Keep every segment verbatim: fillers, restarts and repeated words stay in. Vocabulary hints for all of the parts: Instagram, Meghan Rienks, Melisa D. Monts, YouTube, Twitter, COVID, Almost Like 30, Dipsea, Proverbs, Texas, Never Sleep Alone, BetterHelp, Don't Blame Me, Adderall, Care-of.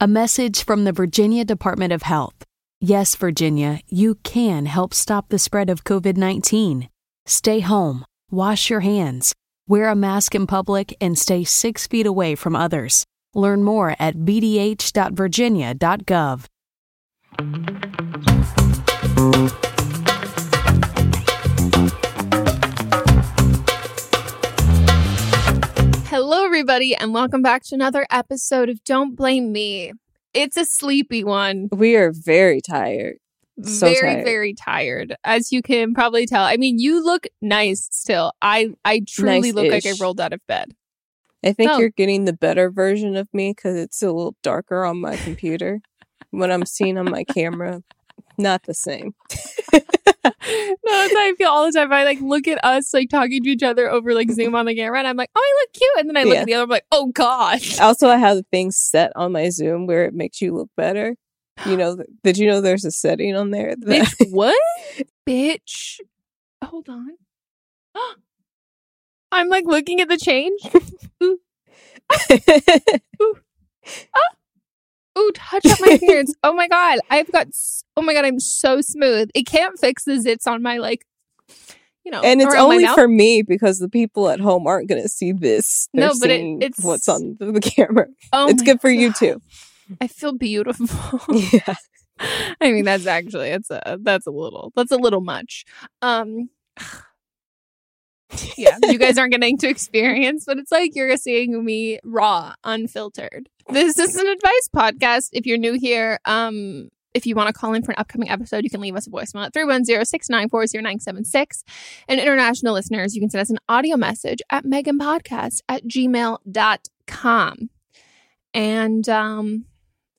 A message from the Virginia Department of Health. Yes, Virginia, you can help stop the spread of COVID nineteen. Stay home, wash your hands, wear a mask in public, and stay six feet away from others. Learn more at b d h dot virginia dot gov. Hello, everybody, and welcome back to another episode of Don't Blame Me. It's a sleepy one. We are very tired. So very, tired. very tired. As you can probably tell. I mean, you look nice still. I, I truly Nice-ish. look like I rolled out of bed. I think oh. you're getting the better version of me because it's a little darker on my computer. What I'm seeing on my camera, not the same. No, that's how I feel all the time. I like look at us like talking to each other over like Zoom on the camera, and I'm like, oh, I look cute. And then I look yeah. at the other, I'm like, oh gosh. Also, I have the thing set on my Zoom where it makes you look better. You know, th- did you know there's a setting on there? That- Bitch, what? Bitch. Hold on. I'm like looking at the change. Ooh. Ah. Ooh. Ah. Ooh, touch up my appearance. Oh my God. I've got, oh my God, I'm so smooth. It can't fix the zits on my, like, you know. And it's only for me because the people at home aren't going to see this. They're no, but it, it's what's on the camera. Oh, it's good for God. You too. I feel beautiful. Yeah. I mean, that's actually, it's a, that's a little, that's a little much. Um, yeah, you guys aren't getting to experience, but it's like you're seeing me raw, unfiltered. This is an advice podcast. If you're new here, um, if you want to call in for an upcoming episode, you can leave us a voicemail at three one zero, six nine four, zero nine seven six. And international listeners, you can send us an audio message at megan podcast at gmail dot com. And um,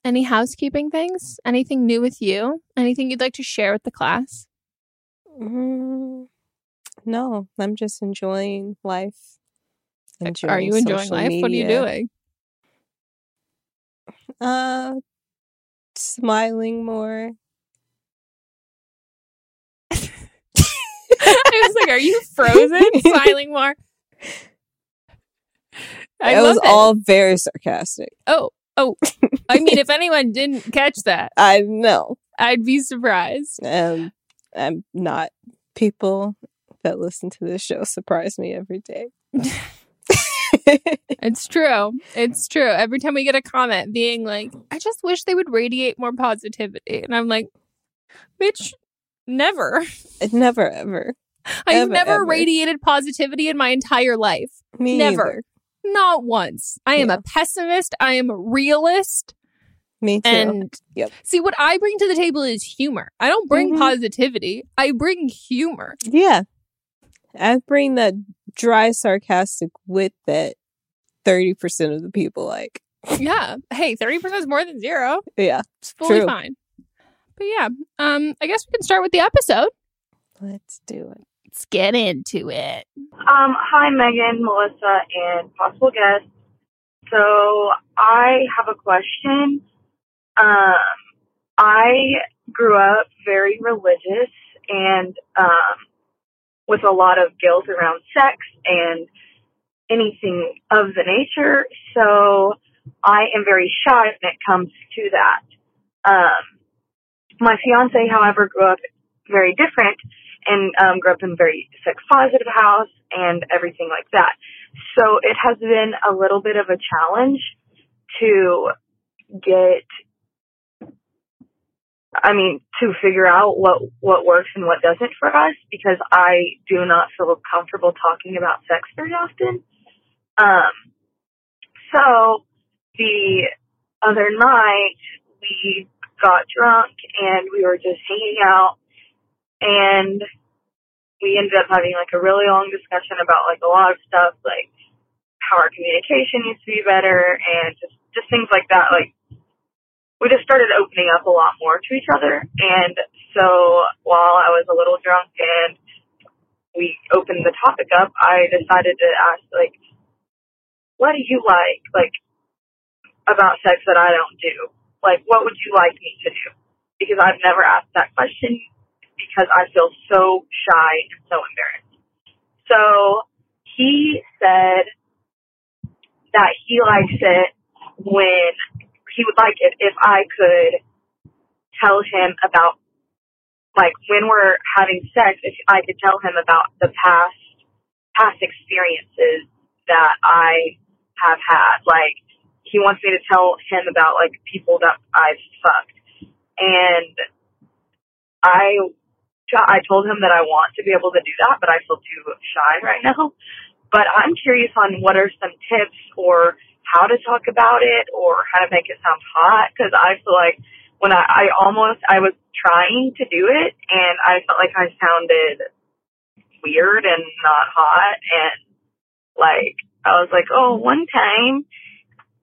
any housekeeping things? Anything new with you? Anything you'd like to share with the class? Mm-hmm. No, I'm just enjoying life. Enjoying are you enjoying life? Media. What are you doing? Uh, smiling more. I was like, "Are you frozen?" Smiling more. I it was it. all very sarcastic. Oh, oh! I mean, if anyone didn't catch that, I know I'd be surprised. Um, I'm not. People that listen to this show surprise me every day. It's true. It's true. Every time we get a comment being like, I just wish they would radiate more positivity. And I'm like, bitch, never. Never, ever. I've ever, never ever. radiated positivity in my entire life. Me never. Either. Not once. I am yeah. a pessimist. I am a realist. Me too. And yep. see, what I bring to the table is humor. I don't bring mm-hmm. positivity. I bring humor. Yeah. I bring that dry sarcastic wit that thirty percent of the people like. Yeah. Hey, thirty percent is more than zero. Yeah. It's fully true. Fine. But yeah, um, I guess we can start with the episode. Let's do it. Let's get into it. Um, hi, Megan, Melissa, and possible guests. So I have a question. Um, I grew up very religious and, um, with a lot of guilt around sex and anything of the nature. So I am very shy when it comes to that. Um, my fiance, however, grew up very different and um, grew up in a very sex positive house and everything like that. So it has been a little bit of a challenge to get, I mean, to figure out what, what works and what doesn't for us, because I do not feel comfortable talking about sex very often. Um, so the other night we got drunk and we were just hanging out, and we ended up having like a really long discussion about like a lot of stuff, like how our communication needs to be better and just, just things like that. Like, we just started opening up a lot more to each other. And so while I was a little drunk and we opened the topic up, I decided to ask, like, what do you like, like, about sex that I don't do? Like, what would you like me to do? Because I've never asked that question, because I feel so shy and so embarrassed. So he said that he likes it when he would like it if I could tell him about, like, when we're having sex, if I could tell him about the past, past experiences that I have had. Like, he wants me to tell him about, like, people that I've fucked. And I, I told him that I want to be able to do that, but I feel too shy right now. But I'm curious on what are some tips or how to talk about it or how to make it sound hot, because I feel like when I, I almost, I was trying to do it, and I felt like I sounded weird and not hot, and, like, I was like, oh, one time,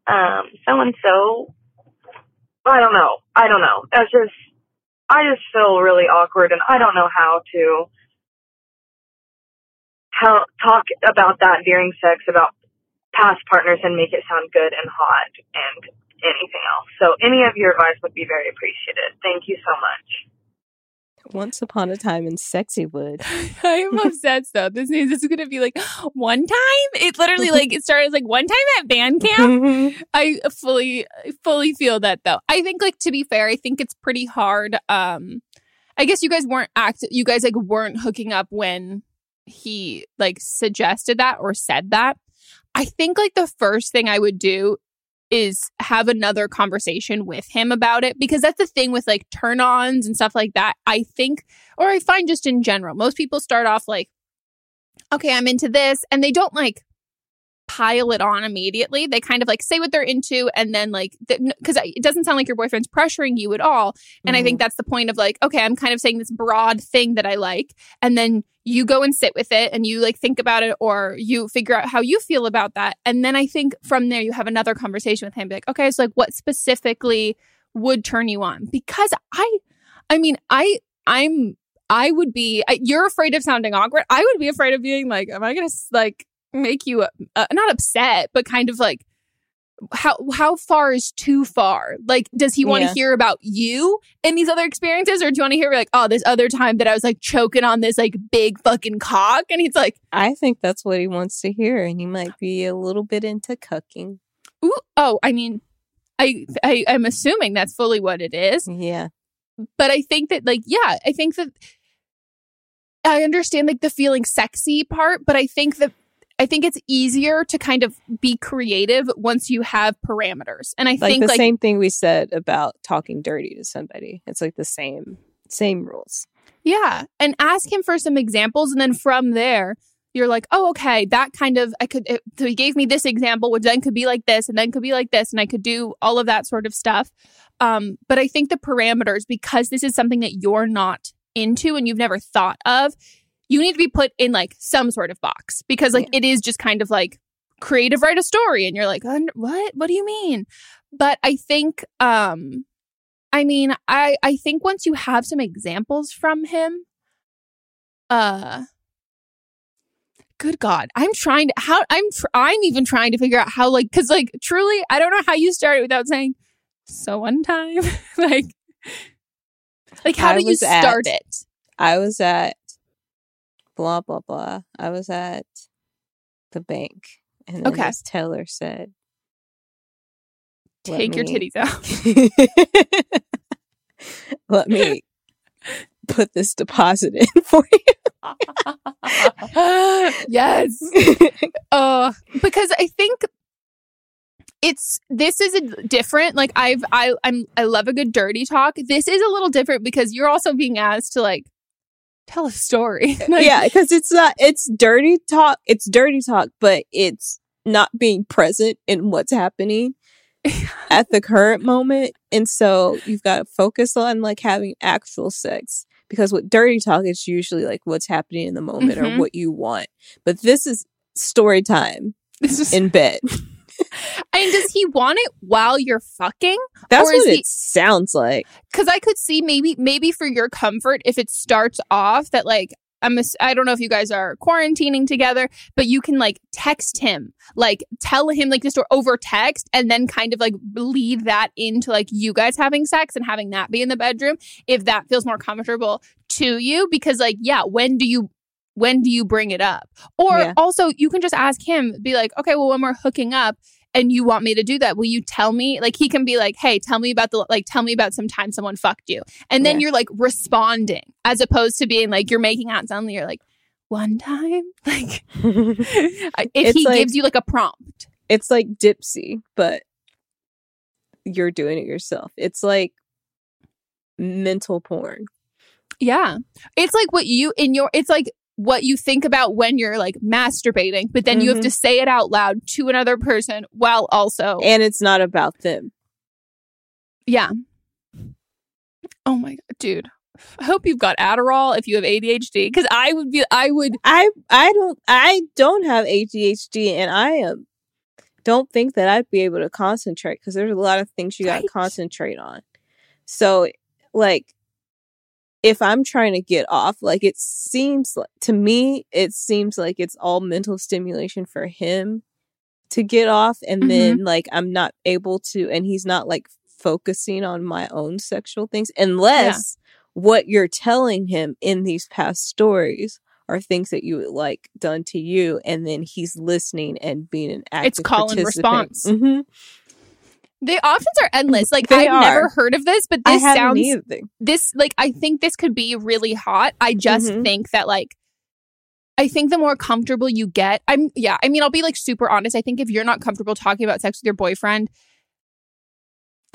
um, so-and-so, I don't know, I don't know, that's just, I just feel really awkward, and I don't know how to tell, talk about that during sex, about past partners, and make it sound good and hot, and anything else. So any of your advice would be very appreciated. Thank you so much. Once upon a time in Sexywood. I'm obsessed though. This is, this is going to be like one time. It literally like it started like one time at band camp. Mm-hmm. I fully, fully feel that though. I think like, to be fair, I think it's pretty hard. Um, I guess you guys weren't act. You guys like weren't hooking up when he like suggested that or said that. I think like the first thing I would do is have another conversation with him about it, because that's the thing with like turn-ons and stuff like that. I think, or I find just in general, most people start off like, okay, I'm into this, and they don't like pile it on immediately. They kind of like say what they're into, and then like, because th- it doesn't sound like your boyfriend's pressuring you at all. And mm-hmm. I think that's the point of like, okay, I'm kind of saying this broad thing that I like, and then you go and sit with it and you like think about it, or you figure out how you feel about that. And then I think from there you have another conversation with him, be like, okay, so like what specifically would turn you on? Because I, I mean, I, I'm, I would be, I, you're afraid of sounding awkward. I would be afraid of being like, am I going to like make you uh, not upset, but kind of like, how how far is too far? Like, does he want to yeah. hear about you and these other experiences, or do you want to hear like, oh, this other time that I was like choking on this like big fucking cock? And he's like, I think that's what he wants to hear, and he might be a little bit into cucking. Ooh, oh, I mean, I, I I'm assuming that's fully what it is. Yeah, but I think that like, yeah, I think that I understand like the feeling sexy part, but I think that. I think it's easier to kind of be creative once you have parameters. And I like think the like the same thing we said about talking dirty to somebody. It's like the same same rules. Yeah. And ask him for some examples. And then from there, you're like, oh, okay, that kind of I could. It, so he gave me this example, which then could be like this and then could be like this. And I could do all of that sort of stuff. Um, but I think the parameters, because this is something that you're not into and you've never thought of, you need to be put in, like, some sort of box, because, like, yeah. it is just kind of, like, creative, write a story, and you're like, what? What do you mean? But I think, um, I mean, I, I think once you have some examples from him, uh, good God, I'm trying to, how, I'm, tr- I'm even trying to figure out how, like, because, like, truly, I don't know how you started without saying, so one time, like, like, how I do you start at, it? I was at. Blah, blah, blah. I was at the bank, and then okay. this teller said, take your me... titties out. Let me put this deposit in for you. Yes. uh, because I think it's, this is a different, like I've, I, I'm, I love a good dirty talk. This is a little different because you're also being asked to like, tell a story. Like, yeah, because it's not, it's dirty talk. It's dirty talk, but it's not being present in what's happening at the current moment. And so you've got to focus on like having actual sex, because with dirty talk, it's usually like what's happening in the moment mm-hmm. or what you want. But this is story time just... in bed. And does he want it while you're fucking? That's what it he... sounds like. Because I could see maybe maybe for your comfort, if it starts off that like, I'm a, I don't know if you guys are quarantining together, but you can like text him, like tell him like this or over text, and then kind of like lead that into like you guys having sex and having that be in the bedroom, if that feels more comfortable to you. Because like, yeah, when do you... When do you bring it up? Or yeah. also, you can just ask him, be like, okay, well, when we're hooking up and you want me to do that, will you tell me? Like, he can be like, hey, tell me about the, like, tell me about some time someone fucked you. And then yeah. you're like responding, as opposed to being like, you're making out suddenly, you're like, one time? Like, if he like, gives you like a prompt. It's like Dipsea, but you're doing it yourself. It's like mental porn. Yeah. It's like what you, in your, it's like what you think about when you're like masturbating, but then mm-hmm. you have to say it out loud to another person while also. And it's not about them. Yeah. Oh my God, dude. I hope you've got Adderall if you have A D H D, because I would be, I would, I, I don't, I don't have A D H D, and I am, don't think that I'd be able to concentrate, because there's a lot of things you got to concentrate on. So, like, if I'm trying to get off, like, it seems like, to me, it seems like it's all mental stimulation for him to get off, and mm-hmm. then, like, I'm not able to, and he's not, like, focusing on my own sexual things, unless... Yeah. What you're telling him in these past stories are things that you would like done to you. And then he's listening and being an active It's call and response. Mm-hmm. The options are endless. Like, they I've are. never heard of this, but this sounds... This, like, I think this could be really hot. I just mm-hmm. think that, like, I think the more comfortable you get... I'm Yeah, I mean, I'll be, like, super honest. I think if you're not comfortable talking about sex with your boyfriend,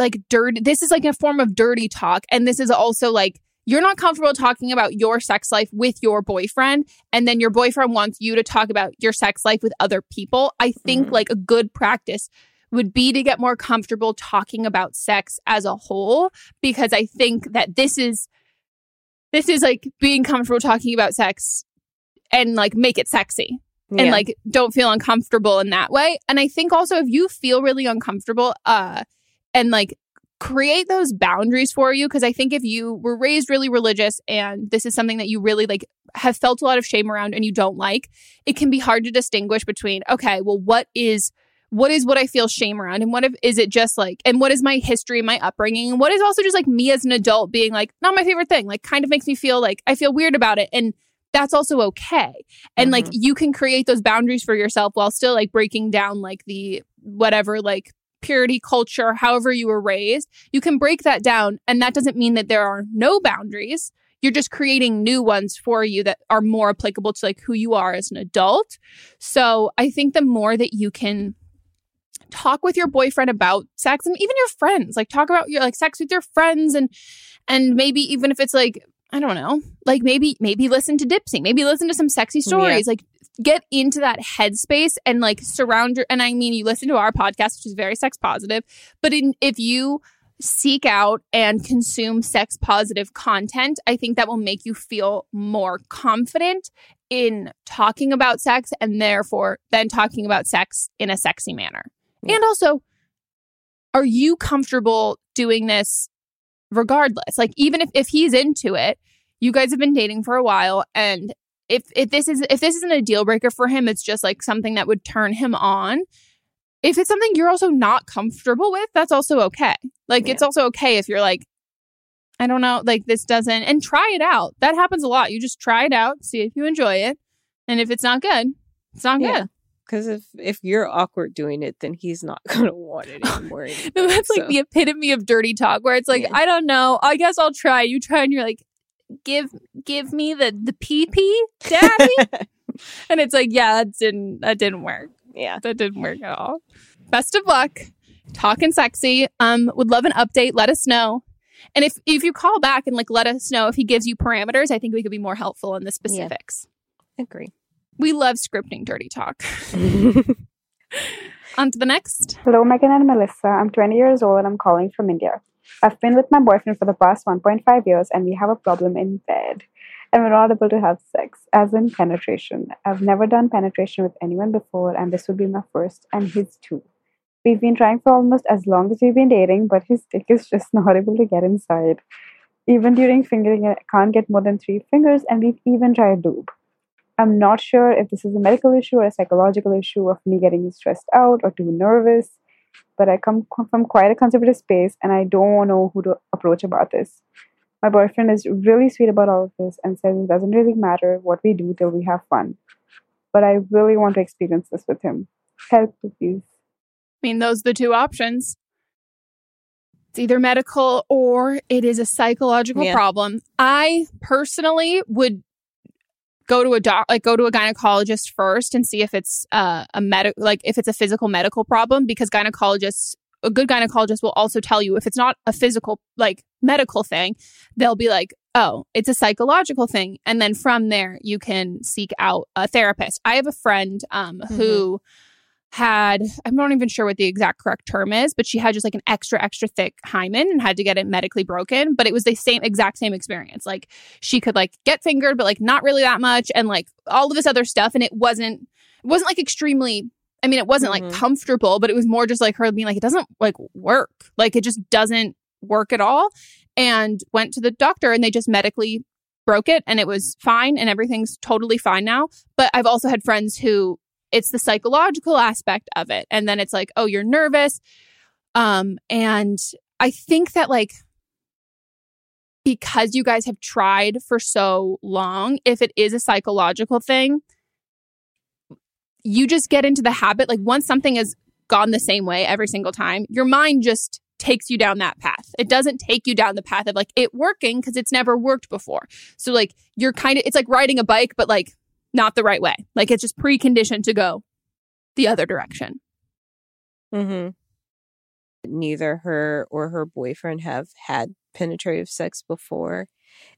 like, dirty... This is, like, a form of dirty talk. And this is also, like... You're not comfortable talking about your sex life with your boyfriend, and then your boyfriend wants you to talk about your sex life with other people. I think mm-hmm. like a good practice would be to get more comfortable talking about sex as a whole, because I think that this is this is like being comfortable talking about sex and like make it sexy yeah. and like don't feel uncomfortable in that way. And I think also if you feel really uncomfortable uh, and like create those boundaries for you, because I think if you were raised really religious and this is something that you really like have felt a lot of shame around and you don't like, it can be hard to distinguish between, okay, well, what is what is what I feel shame around, and what if is it just like, and what is my history, my upbringing, and what is also just like me as an adult being like, not my favorite thing, like kind of makes me feel like I feel weird about it, and that's also okay. And mm-hmm. like you can create those boundaries for yourself while still like breaking down like the whatever like purity culture, however you were raised. You can break that down, and that doesn't mean that there are no boundaries. You're just creating new ones for you that are more applicable to like who you are as an adult. So I think the more that you can talk with your boyfriend about sex, and even your friends, like talk about your like sex with your friends, and and maybe even if it's like, I don't know, like maybe maybe listen to Dipsea, maybe listen to some sexy stories, yeah. like get into that headspace and like surround your, and I mean, you listen to our podcast, which is very sex positive, but in, if you seek out and consume sex positive content, I think that will make you feel more confident in talking about sex, and therefore then talking about sex in a sexy manner. Yeah. And also, are you comfortable doing this regardless? Like, even if, if he's into it, you guys have been dating for a while, and If if this is if this isn't a deal breaker for him, it's just like something that would turn him on. If it's something you're also not comfortable with, that's also okay. Like yeah. it's also okay if you're like, I don't know, like this doesn't, and try it out. That happens a lot. You just try it out, see if you enjoy it, and if it's not good, it's not yeah. good. Because if if you're awkward doing it, then he's not gonna want it anymore. Anyway, no, that's so. Like the epitome of dirty talk, where it's like, yeah. I don't know, I guess I'll try. You try, and you're like, give give me the the pee pee, daddy. And it's like, yeah, that didn't that didn't work. Yeah, that didn't work at all. Best of luck talking sexy. Um would love an update. Let us know. And if if you call back and like let us know if he gives you parameters, I think we could be more helpful in the specifics. Yeah. Agree. We love scripting dirty talk. On to the next. Hello, Meghan and Melissa. I'm twenty years old and I'm calling from India. I've been with my boyfriend for the past one point five years, and we have a problem in bed, and we're not able to have sex, as in penetration. I've never done penetration with anyone before, and this would be my first, and his too. We've been trying for almost as long as we've been dating, but his dick is just not able to get inside. Even during fingering, I can't get more than three fingers, and we've even tried lube. I'm not sure if this is a medical issue or a psychological issue of me getting stressed out or too nervous. But I come from quite a conservative space, and I don't know who to approach about this. My boyfriend is really sweet about all of this and says it doesn't really matter what we do till we have fun. But I really want to experience this with him. Help, please. I mean, those are the two options. It's either medical or it is a psychological yeah. problem. I personally would go to a doc, like go to a gynecologist first and see if it's uh, a med- like if it's a physical medical problem, because gynecologists, a good gynecologist will also tell you if it's not a physical, like medical thing, they'll be like, oh, it's a psychological thing. And then from there, you can seek out a therapist. I have a friend um, mm-hmm. who had, I'm not even sure what the exact correct term is, but she had just like an extra, extra thick hymen and had to get it medically broken. But it was the same, exact same experience. Like she could like get fingered, but like not really that much. And like all of this other stuff. And it wasn't, it wasn't like extremely, I mean, it wasn't mm-hmm. like comfortable, but it was more just like her being like, it doesn't like work. Like it just doesn't work at all. And went to the doctor and they just medically broke it and it was fine and everything's totally fine now. But I've also had friends who it's the psychological aspect of it. And then it's like, oh, you're nervous. Um, and I think that like, because you guys have tried for so long, if it is a psychological thing, you just get into the habit. Like once something has gone the same way every single time, your mind just takes you down that path. It doesn't take you down the path of like it working because it's never worked before. So like you're kind of, it's like riding a bike, but like not the right way. Like it's just preconditioned to go the other direction. Mm-hmm. Neither her or her boyfriend have had penetrative sex before.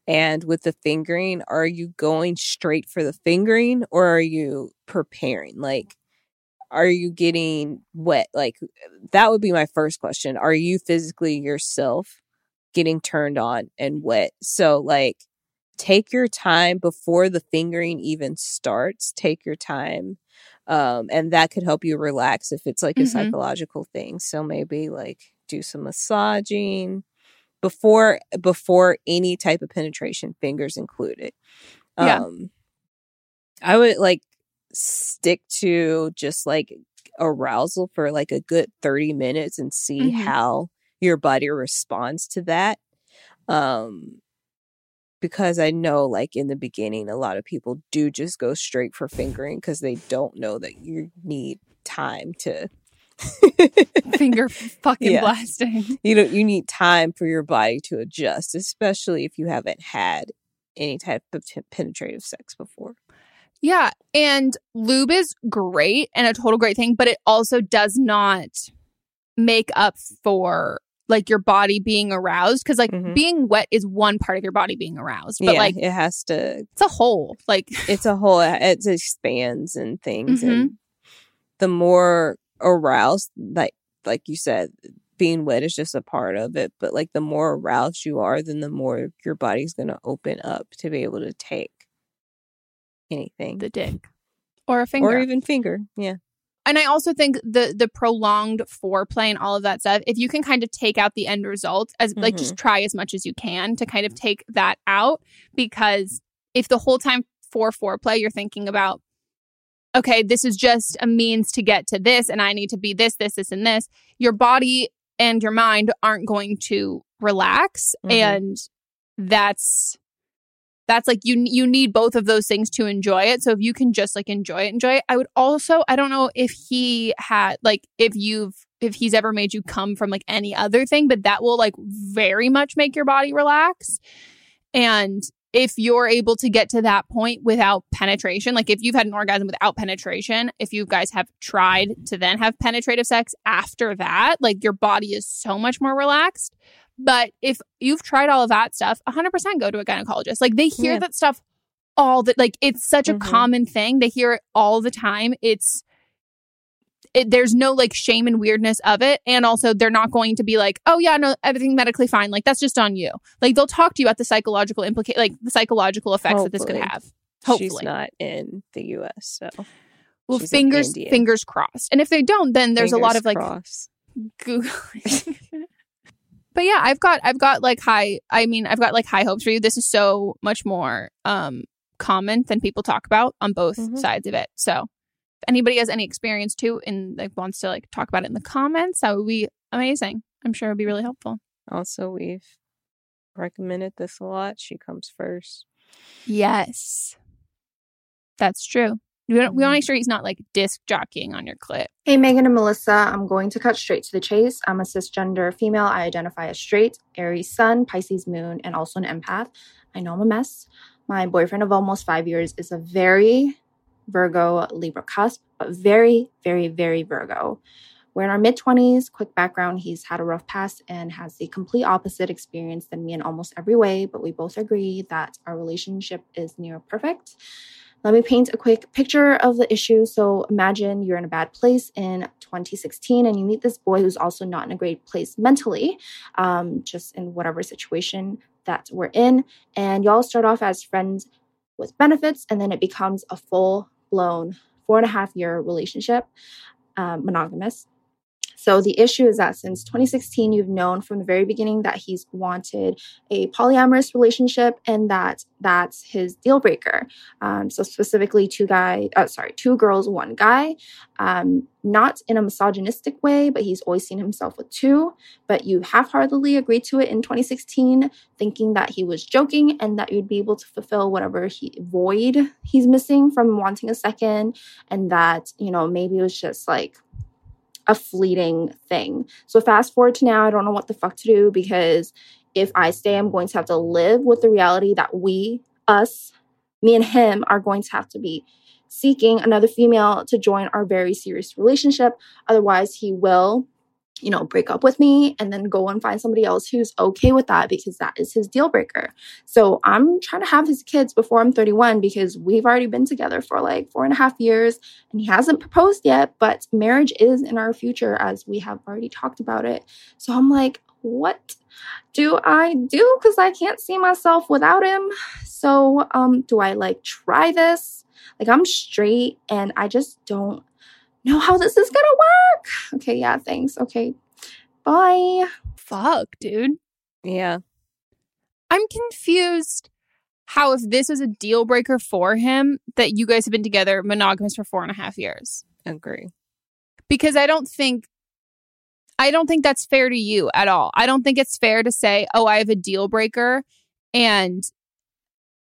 And with the fingering, are you going straight for the fingering or are you preparing? Like, are you getting wet? Like, that would be my first question. Are you physically yourself getting turned on and wet? So, like, take your time before the fingering even starts. Take your time. Um, and that could help you relax if it's like mm-hmm. a psychological thing. So maybe like do some massaging before before any type of penetration, fingers included. Um, yeah. I would like stick to just like arousal for like a good thirty minutes and see mm-hmm. how your body responds to that. Um, because I know like in the beginning, a lot of people do just go straight for fingering because they don't know that you need time to finger fucking yeah. blasting. You know, you need time for your body to adjust, especially if you haven't had any type of t- penetrative sex before. Yeah, and lube is great and a total great thing, but it also does not make up for like your body being aroused, because like mm-hmm. being wet is one part of your body being aroused, but yeah, like it has to. It's a whole. Like it's a whole. It expands and things, mm-hmm. and the more aroused, like like you said, being wet is just a part of it, but like the more aroused you are, then the more your body's going to open up to be able to take anything, the dick or a finger or even finger. Yeah. And I also think the the prolonged foreplay and all of that stuff, if you can kind of take out the end result, as mm-hmm. like just try as much as you can to kind of take that out, because if the whole time for foreplay you're thinking about, okay, this is just a means to get to this, and I need to be this, this, this, and this, your body and your mind aren't going to relax. Mm-hmm. And that's, that's like, you you need both of those things to enjoy it. So if you can just like enjoy it, enjoy it. I would also, I don't know if he had, like, if you've, if he's ever made you come from like any other thing, but that will like very much make your body relax. And if you're able to get to that point without penetration, like if you've had an orgasm without penetration, if you guys have tried to then have penetrative sex after that, like your body is so much more relaxed. But if you've tried all of that stuff, one hundred percent go to a gynecologist. Like they hear yeah. that stuff all the, like it's such mm-hmm. a common thing. They hear it all the time. It's, It, there's no like shame and weirdness of it. And also they're not going to be like, oh yeah, no, everything medically fine. Like that's just on you. Like they'll talk to you about the psychological implica- like the psychological effects Hopefully. that this could have. Hopefully. She's not in the U S, so. Well, She's fingers, fingers crossed. And if they don't, then there's fingers a lot of like crossed. Googling. But yeah, I've got, I've got like high, I mean, I've got like high hopes for you. This is so much more um, common than people talk about on both mm-hmm. sides of it. So. Anybody has any experience too and like wants to like talk about it in the comments, that would be amazing. I'm sure it would be really helpful. Also, we've recommended this a lot. She comes first. Yes, that's true. We want to make sure he's not like disc jockeying on your clip. Hey, Megan and Melissa, I'm going to cut straight to the chase. I'm a cisgender female. I identify as straight, Aries sun, Pisces moon, and also an empath. I know I'm a mess. My boyfriend of almost five years is a very Virgo Libra cusp, but very, very, very Virgo. We're in our mid-twenties. Quick background, he's had a rough past and has the complete opposite experience than me in almost every way, but we both agree that our relationship is near perfect. Let me paint a quick picture of the issue. So imagine you're in a bad place in twenty sixteen and you meet this boy who's also not in a great place mentally, um, just in whatever situation that we're in. And y'all start off as friends with benefits, and then it becomes a full-blown four and a half year relationship, um, monogamous. So the issue is that since twenty sixteen, you've known from the very beginning that he's wanted a polyamorous relationship and that that's his deal breaker. Um, so specifically two guy, uh, sorry, two girls, one guy, um, not in a misogynistic way, but he's always seen himself with two. But you half-heartedly agreed to it in twenty sixteen, thinking that he was joking and that you'd be able to fulfill whatever he, void he's missing from wanting a second. And that, you know, maybe it was just like a fleeting thing. So fast forward to now, I don't know what the fuck to do, because if I stay, I'm going to have to live with the reality that we, us, me and him are going to have to be seeking another female to join our very serious relationship. Otherwise, he will, you know, break up with me and then go and find somebody else who's okay with that, because that is his deal breaker. So I'm trying to have his kids before I'm thirty-one, because we've already been together for like four and a half years and he hasn't proposed yet, but marriage is in our future as we have already talked about it. So I'm like, what do I do? Because I can't see myself without him. So um, do I like try this? Like, I'm straight and I just don't know how this is gonna work. Okay, yeah, thanks. Okay, bye. Fuck, dude. Yeah. I'm confused how, if this was a deal breaker for him, that you guys have been together monogamous for four and a half years. Agree. Because I don't think, I don't think that's fair to you at all. I don't think it's fair to say, oh, I have a deal breaker, and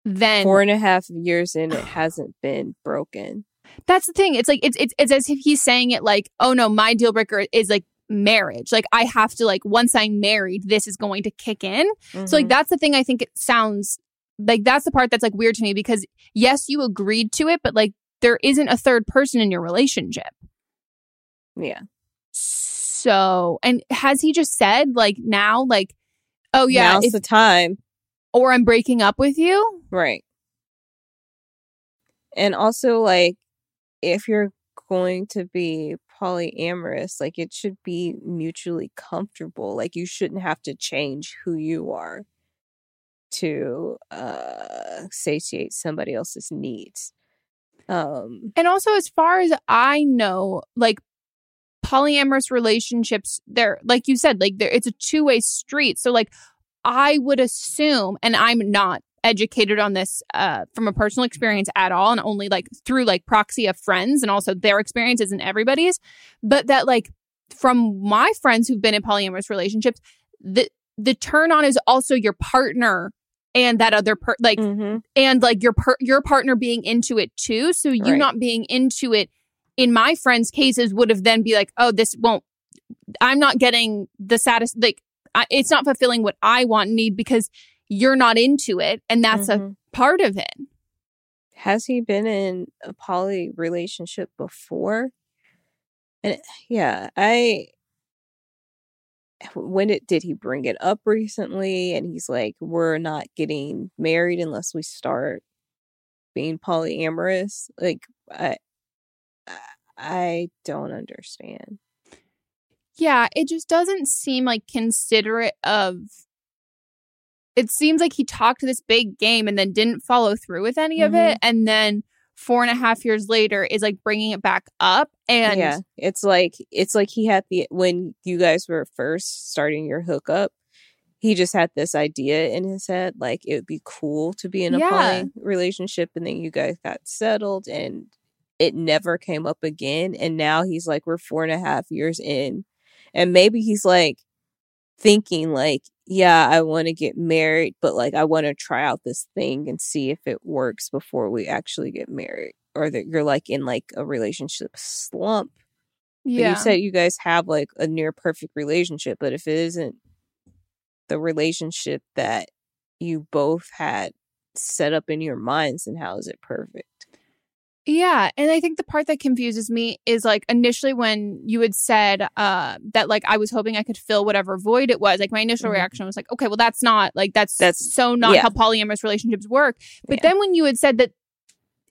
then four and a half years in, it hasn't been broken. That's the thing. It's like it's, it's it's as if he's saying it like, oh no, my deal breaker is like marriage. Like, I have to, like, once I'm married, this is going to kick in. Mm-hmm. So like, that's the thing. I think it sounds like that's the part that's like weird to me, because yes, you agreed to it, but like there isn't a third person in your relationship. Yeah. So, and has he just said like now, like, oh yeah, now's if, the time, or I'm breaking up with you, right? And also like, if you're going to be polyamorous, like, it should be mutually comfortable. Like, you shouldn't have to change who you are to uh, satiate somebody else's needs. Um, and also, as far as I know, like, polyamorous relationships, they're, like you said, like, it's a two-way street. So, like, I would assume, and I'm not educated on this uh, from a personal experience at all, and only like through like proxy of friends and also their experiences and everybody's, but that like from my friends who've been in polyamorous relationships, the the turn on is also your partner and that other per- like mm-hmm. and like your per- your partner being into it too. So you right. not being into it, in my friends' cases, would have then be like, oh, this won't, I'm not getting the satis- like I, it's not fulfilling what I want and need because you're not into it, and that's mm-hmm. a part of it. Has he been in a poly relationship before? And yeah, I. When it, did he bring it up recently? And he's like, "We're not getting married unless we start being polyamorous." Like, I, I don't understand. Yeah, it just doesn't seem like considerate of. It seems like he talked this big game and then didn't follow through with any mm-hmm. of it. And then four and a half years later is like bringing it back up. And yeah, it's like it's like he had the when you guys were first starting your hookup, he just had this idea in his head, like it would be cool to be in a yeah. poly relationship. And then you guys got settled and it never came up again. And now he's like, we're four and a half years in. And maybe he's like thinking like, yeah, I want to get married, but like I want to try out this thing and see if it works before we actually get married. or that you're like in like a relationship slump. Yeah. But you said you guys have like a near perfect relationship, but if it isn't the relationship that you both had set up in your minds, then how is it perfect? Yeah. And I think the part that confuses me is like initially when you had said uh, that, like, I was hoping I could fill whatever void it was, like my initial mm-hmm. reaction was like, OK, well, that's not like that's that's so not yeah. how polyamorous relationships work. But yeah. then when you had said that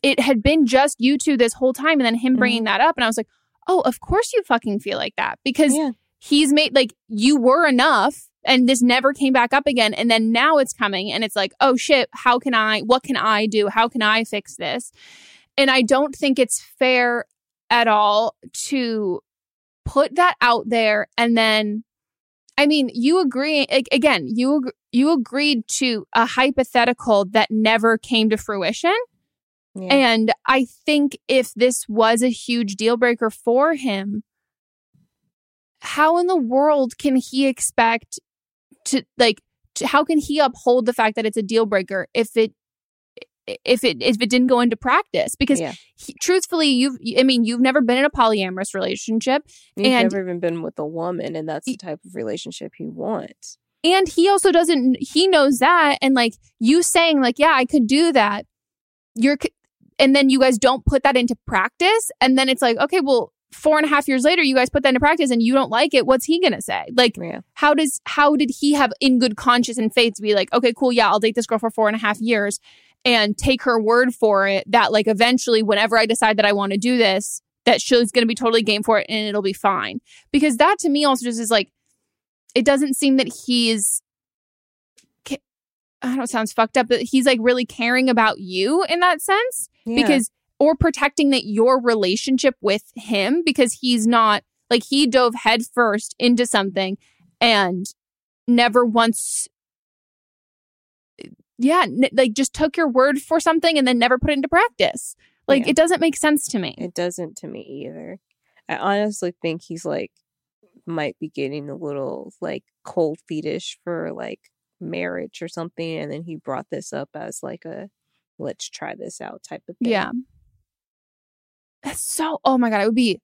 it had been just you two this whole time and then him mm-hmm. bringing that up, and I was like, oh, of course you fucking feel like that, because yeah. he's made like you were enough. And this never came back up again. And then now it's coming and it's like, oh, shit, how can I what can I do? How can I fix this? And I don't think it's fair at all to put that out there. And then, I mean, you agree again, you you agreed to a hypothetical that never came to fruition. Yeah. And I think if this was a huge deal breaker for him, how in the world can he expect to like to, how can he uphold the fact that it's a deal breaker if it if it if it didn't go into practice? Because yeah. he, truthfully, you've I mean you've never been in a polyamorous relationship, you've and never even been with a woman, and that's the type of relationship he wants. And he also doesn't he knows that, and like you saying like yeah I could do that, you're and then you guys don't put that into practice, and then it's like, okay, well, four and a half years later, you guys put that into practice and you don't like it. What's he going to say? Like, yeah. how does how did he have in good conscience and faith to be like, OK, cool. Yeah, I'll date this girl for four and a half years and take her word for it that like eventually whenever I decide that I want to do this, that she's going to be totally game for it and it'll be fine. Because that to me also just is like, it doesn't seem that he's. I don't know, it sounds fucked up, but he's like really caring about you in that sense, yeah. because. Or protecting that your relationship with him, because he's not like he dove headfirst into something and never once. Yeah, n- like just took your word for something and then never put it into practice. Like yeah. it doesn't make sense to me. It doesn't to me either. I honestly think he's like might be getting a little like cold feetish for like marriage or something. And then he brought this up as like a let's try this out type of thing. Yeah. That's so, oh my God, I would be,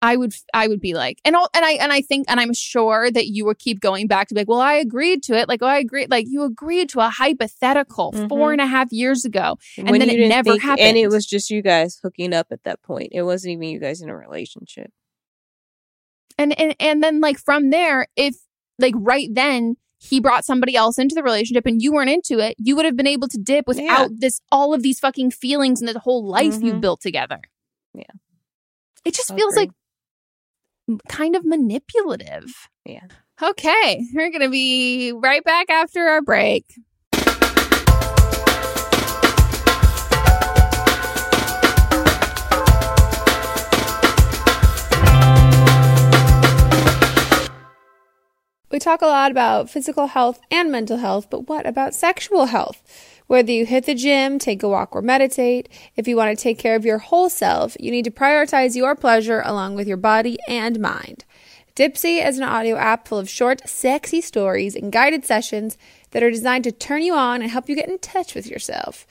I would, I would be like, and all, and I, and I think, and I'm sure that you would keep going back to be like, well, I agreed to it. Like, oh, I agreed. Like you agreed to a hypothetical mm-hmm. four and a half years ago. And when then it never think, happened. And it was just you guys hooking up at that point. It wasn't even you guys in a relationship. And, and, and then like from there, if like right then he brought somebody else into the relationship and you weren't into it, you would have been able to dip without yeah. this, all of these fucking feelings and the whole life mm-hmm. you built together. Yeah. It just I'll feels agree. like kind of manipulative. Yeah. Okay. We're going to be right back after our break. We talk a lot about physical health and mental health, but what about sexual health? Whether you hit the gym, take a walk, or meditate, if you want to take care of your whole self, you need to prioritize your pleasure along with your body and mind. Dipsea is an audio app full of short, sexy stories and guided sessions that are designed to turn you on and help you get in touch with yourself.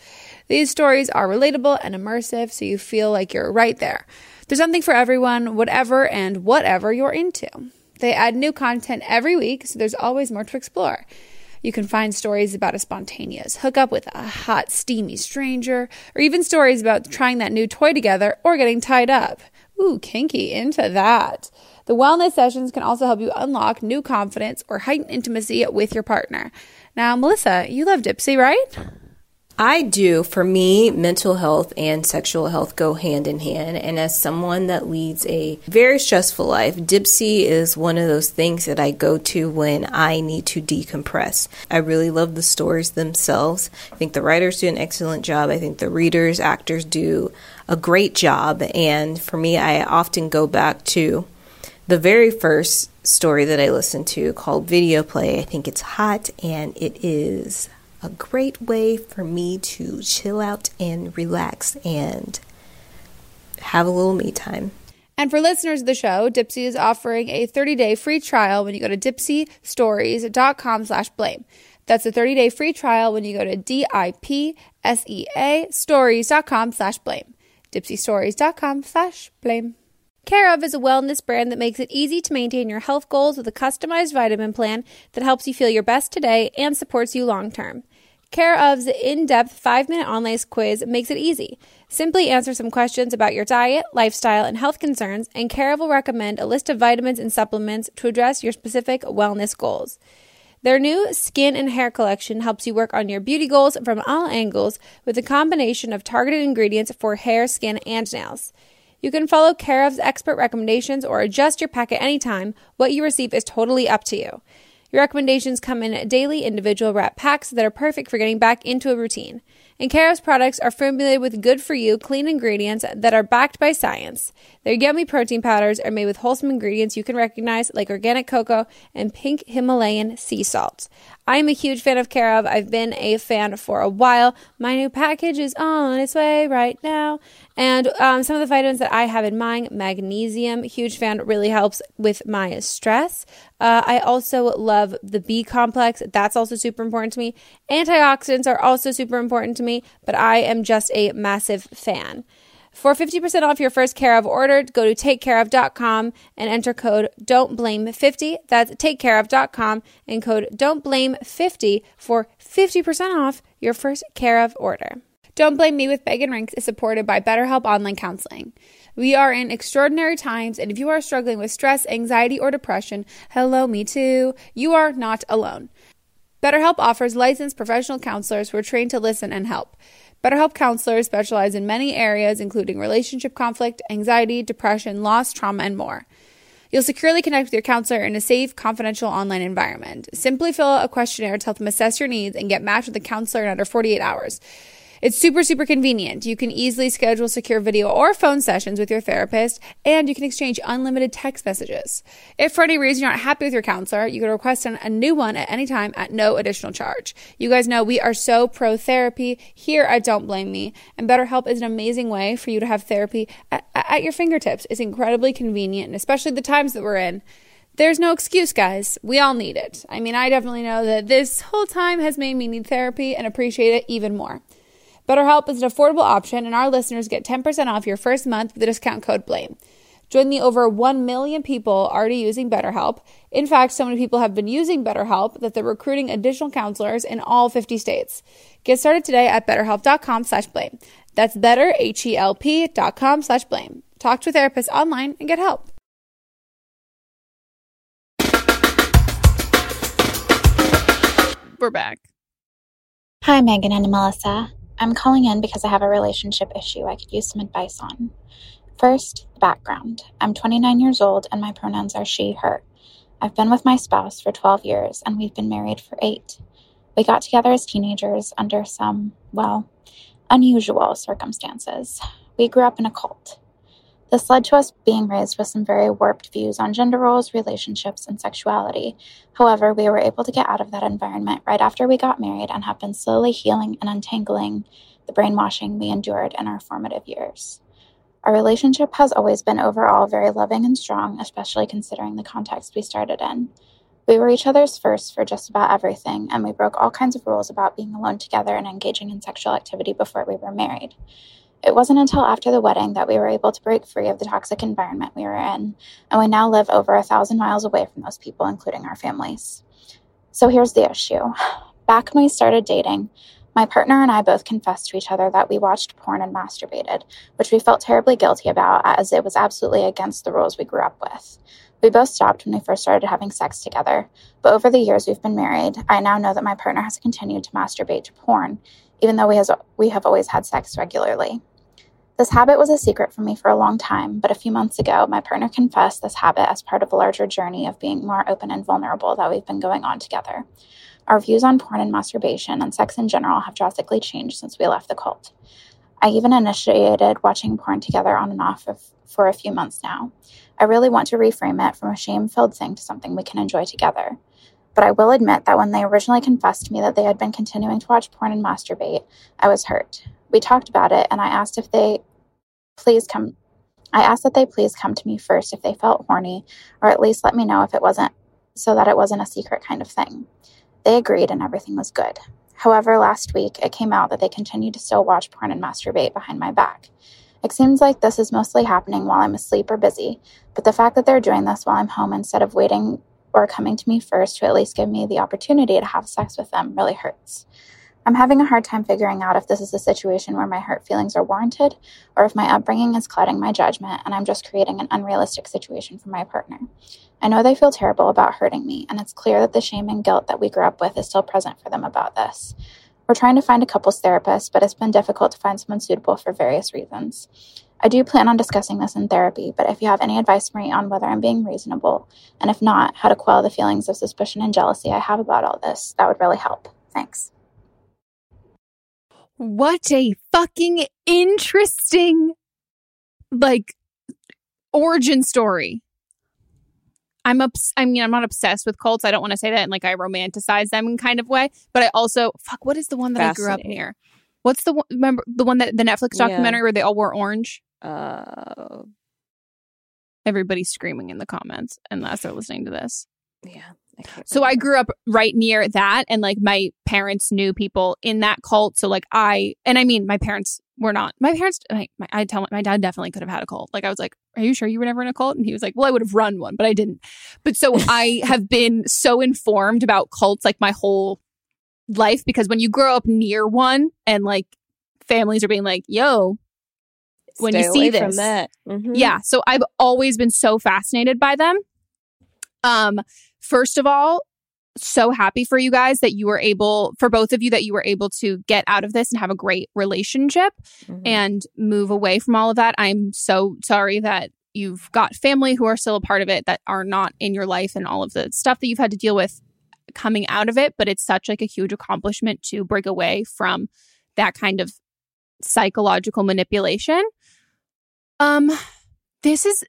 These stories are relatable and immersive, so you feel like you're right there. There's something for everyone, whatever and whatever you're into. They add new content every week, so there's always more to explore. You can find stories about a spontaneous hookup with a hot, steamy stranger, or even stories about trying that new toy together or getting tied up. Ooh, kinky, into that. The wellness sessions can also help you unlock new confidence or heighten intimacy with your partner. Now, Melissa, you love Dipsea, right? I do. For me, mental health and sexual health go hand in hand. And as someone that leads a very stressful life, Dipsea is one of those things that I go to when I need to decompress. I really love the stories themselves. I think the writers do an excellent job. I think the readers, actors do a great job. And for me, I often go back to the very first story that I listened to called Video Play. I think it's hot, and it is a great way for me to chill out and relax and have a little me time. And for listeners of the show, Dipsea is offering a thirty-day free trial when you go to dipsea stories dot com slash blame. That's a thirty-day free trial when you go to D I P S E A stories dot com slash blame. dipsea stories dot com slash blame. Care-of is a wellness brand that makes it easy to maintain your health goals with a customized vitamin plan that helps you feel your best today and supports you long-term. Care-of's in-depth five-minute online quiz makes it easy. Simply answer some questions about your diet, lifestyle, and health concerns, and Care-of will recommend a list of vitamins and supplements to address your specific wellness goals. Their new skin and hair collection helps you work on your beauty goals from all angles with a combination of targeted ingredients for hair, skin, and nails. You can follow Care-of's expert recommendations or adjust your pack at any time. What you receive is totally up to you. Your recommendations come in daily individual wrap packs that are perfect for getting back into a routine. And Care-of's products are formulated with good-for-you, clean ingredients that are backed by science. Their yummy protein powders are made with wholesome ingredients you can recognize, like organic cocoa and pink Himalayan sea salt. I'm a huge fan of Care-of. I've been a fan for a while. My new package is on its way right now. And um, some of the vitamins that I have in mind, magnesium, huge fan, really helps with my stress. Uh, I also love the B complex. That's also super important to me. Antioxidants are also super important to me, but I am just a massive fan. For fifty percent off your first Care-of order, go to take care of dot com and enter code don't blame fifty. That's take care of dot com and code don't blame fifty for fifty percent off your first Care-of order. Don't Blame Me with Meghan Rienks is supported by BetterHelp Online Counseling. We are in extraordinary times, and if you are struggling with stress, anxiety, or depression, hello, me too, you are not alone. BetterHelp offers licensed professional counselors who are trained to listen and help. BetterHelp counselors specialize in many areas, including relationship conflict, anxiety, depression, loss, trauma, and more. You'll securely connect with your counselor in a safe, confidential online environment. Simply fill out a questionnaire to help them assess your needs and get matched with a counselor in under forty-eight hours. It's super, super convenient. You can easily schedule secure video or phone sessions with your therapist, and you can exchange unlimited text messages. If for any reason you're not happy with your counselor, you can request a new one at any time at no additional charge. You guys know we are so pro-therapy here at Don't Blame Me, and BetterHelp is an amazing way for you to have therapy at, at your fingertips. It's incredibly convenient, and especially the times that we're in. There's no excuse, guys. We all need it. I mean, I definitely know that this whole time has made me need therapy and appreciate it even more. BetterHelp is an affordable option, and our listeners get ten percent off your first month with the discount code BLAME. Join the over one million people already using BetterHelp. In fact, so many people have been using BetterHelp that they're recruiting additional counselors in all fifty states. Get started today at better help dot com slash blame. That's better help dot com slash blame. Talk to a therapist online and get help. We're back. Hi, Megan and Melissa. I'm calling in because I have a relationship issue I could use some advice on. First, the background. I'm twenty-nine years old and my pronouns are she, her. I've been with my spouse for twelve years and we've been married for eight. We got together as teenagers under some, well, unusual circumstances. We grew up in a cult. This led to us being raised with some very warped views on gender roles, relationships, and sexuality. However, we were able to get out of that environment right after we got married and have been slowly healing and untangling the brainwashing we endured in our formative years. Our relationship has always been overall very loving and strong, especially considering the context we started in. We were each other's first for just about everything, and we broke all kinds of rules about being alone together and engaging in sexual activity before we were married. It wasn't until after the wedding that we were able to break free of the toxic environment we were in, and we now live over a thousand miles away from those people, including our families. So here's the issue. Back when we started dating, my partner and I both confessed to each other that we watched porn and masturbated, which we felt terribly guilty about as it was absolutely against the rules we grew up with. We both stopped when we first started having sex together, but over the years we've been married, I now know that my partner has continued to masturbate to porn, even though we has, we have always had sex regularly. This habit was a secret for me for a long time, but a few months ago, my partner confessed this habit as part of a larger journey of being more open and vulnerable that we've been going on together. Our views on porn and masturbation and sex in general have drastically changed since we left the cult. I even initiated watching porn together on and off of, for a few months now. I really want to reframe it from a shame-filled thing to something we can enjoy together. But I will admit that when they originally confessed to me that they had been continuing to watch porn and masturbate, I was hurt. We talked about it, and I asked if they please come. I asked that they please come to me first if they felt horny, or at least let me know if it wasn't, so that it wasn't a secret kind of thing. They agreed, and everything was good. However, last week it came out that they continued to still watch porn and masturbate behind my back. It seems like this is mostly happening while I'm asleep or busy, but the fact that they're doing this while I'm home instead of waiting or coming to me first to at least give me the opportunity to have sex with them really hurts. I'm having a hard time figuring out if this is a situation where my hurt feelings are warranted or if my upbringing is clouding my judgment and I'm just creating an unrealistic situation for my partner. I know they feel terrible about hurting me, and it's clear that the shame and guilt that we grew up with is still present for them about this. We're trying to find a couples therapist, but it's been difficult to find someone suitable for various reasons. I do plan on discussing this in therapy, but if you have any advice for me on whether I'm being reasonable, and if not, how to quell the feelings of suspicion and jealousy I have about all this, that would really help. Thanks. What a fucking interesting, like, origin story. I'm ups- I mean, I'm not obsessed with cults. I don't want to say that in, like, I romanticize them in kind of way. But I also, fuck, what is the one that I grew up near? What's the one, remember, the one that, the Netflix documentary yeah. where they all wore orange? Uh, Everybody's screaming in the comments unless they're listening to this. Yeah. I so I grew up right near that, and like my parents knew people in that cult. So like I, and I mean, my parents were not, my parents, I, my, I tell my dad definitely could have had a cult. Like I was like, are you sure you were never in a cult? And he was like, well, I would have run one, but I didn't. But so I have been so informed about cults like my whole life, because when you grow up near one and like families are being like, yo, when Stay you see this. From that. Mm-hmm. Yeah. So I've always been so fascinated by them. Um, First of all, so happy for you guys that you were able, for both of you, that you were able to get out of this and have a great relationship mm-hmm. and move away from all of that. I'm so sorry that you've got family who are still a part of it that are not in your life and all of the stuff that you've had to deal with coming out of it. But it's such like a huge accomplishment to break away from that kind of psychological manipulation. Um, this is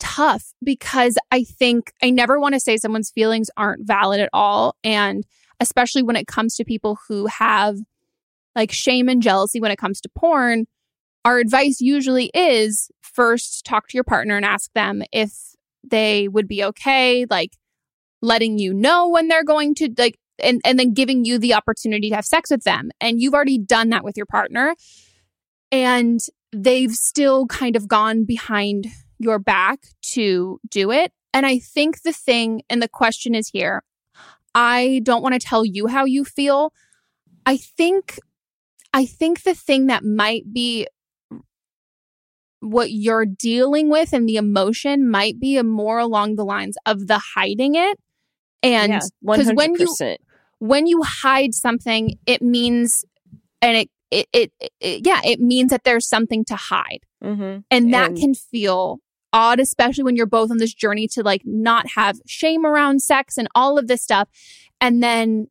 tough because I think I never want to say someone's feelings aren't valid at all. And especially when it comes to people who have like shame and jealousy when it comes to porn, our advice usually is first talk to your partner and ask them if they would be okay, like letting you know when they're going to like, and, and then giving you the opportunity to have sex with them. And you've already done that with your partner and they've still kind of gone behind your back to do it. And I think the thing and the question is here, I don't want to tell you how you feel. I think, I think the thing that might be what you're dealing with and the emotion might be a more along the lines of the hiding it. And yeah, because when you, when you hide something, it means, and it, it, it, it yeah, it means that there's something to hide. Mm-hmm. And that and- can feel odd, especially when you're both on this journey to like not have shame around sex and all of this stuff. And then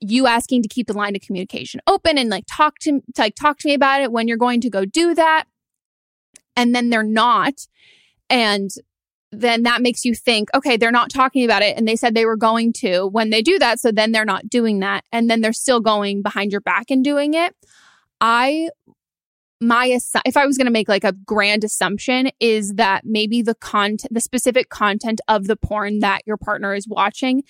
you asking to keep the line of communication open and like talk to, to like talk to me about it when you're going to go do that. And then they're not. And then that makes you think, okay, they're not talking about it. And they said they were going to when they do that. So then they're not doing that. And then they're still going behind your back and doing it. I My assu- if I was going to make like a grand assumption is that maybe the content, the specific content of the porn that your partner is watching,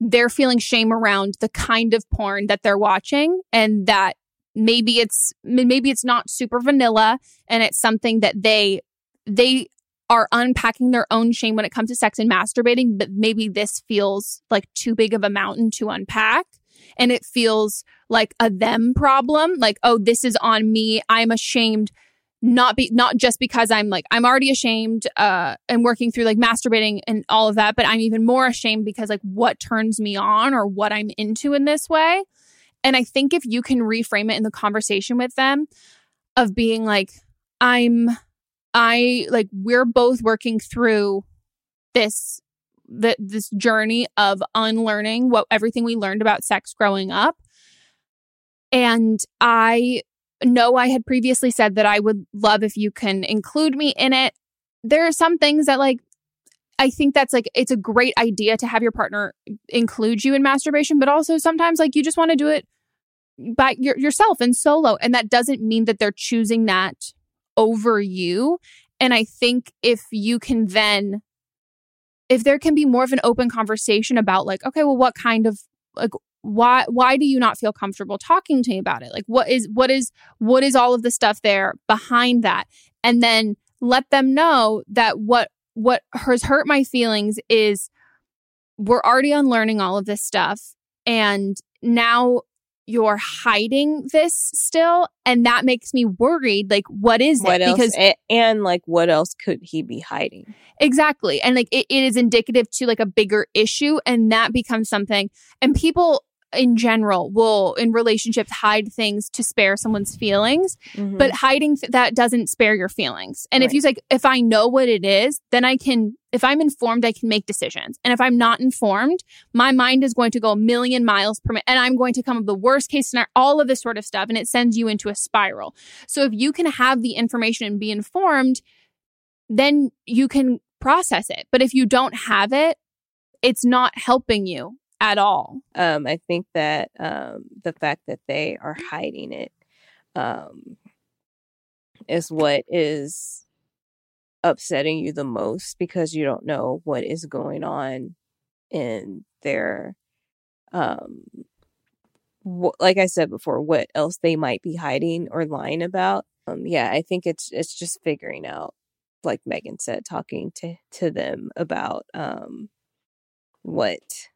they're feeling shame around the kind of porn that they're watching, and that maybe it's maybe it's not super vanilla, and it's something that they they are unpacking their own shame when it comes to sex and masturbating. But maybe this feels like too big of a mountain to unpack. And it feels like a them problem, like, oh, this is on me. I'm ashamed, not be not just because I'm like, I'm already ashamed uh, and working through like masturbating and all of that. But I'm even more ashamed because like what turns me on or what I'm into in this way. And I think if you can reframe it in the conversation with them of being like, I'm I like we're both working through this. The, this journey of unlearning what everything we learned about sex growing up. And I know I had previously said that I would love if you can include me in it. There are some things that like, I think that's like, it's a great idea to have your partner include you in masturbation, but also sometimes like you just want to do it by your, yourself and solo. And that doesn't mean that they're choosing that over you. And I think if you can then if there can be more of an open conversation about like, okay, well, what kind of like, why, why do you not feel comfortable talking to me about it? Like, what is, what is, what is all of the stuff there behind that? and then let them know that what what has hurt my feelings is we're already unlearning all of this stuff, and now you're hiding this still, and that makes me worried. Like, what is what it? Else, because and like, what else could he be hiding? Exactly, and like, it, it is indicative to like a bigger issue, and that becomes something. And people in general will, in relationships, hide things to spare someone's feelings, mm-hmm. but hiding th- that doesn't spare your feelings. And right. if you like, if I know what it is, then I can. If I'm informed, I can make decisions. And if I'm not informed, my mind is going to go a million miles per minute and I'm going to come up with the worst case scenario, all of this sort of stuff. And it sends you into a spiral. So if you can have the information and be informed, then you can process it. But if you don't have it, it's not helping you at all. Um, I think that um, the fact that they are hiding it um, is what is upsetting you the most, because you don't know what is going on in their, um, wh- like I said before, what else they might be hiding or lying about. Um, yeah, I think it's it's just figuring out, like Megan said, talking to, to them about um, what,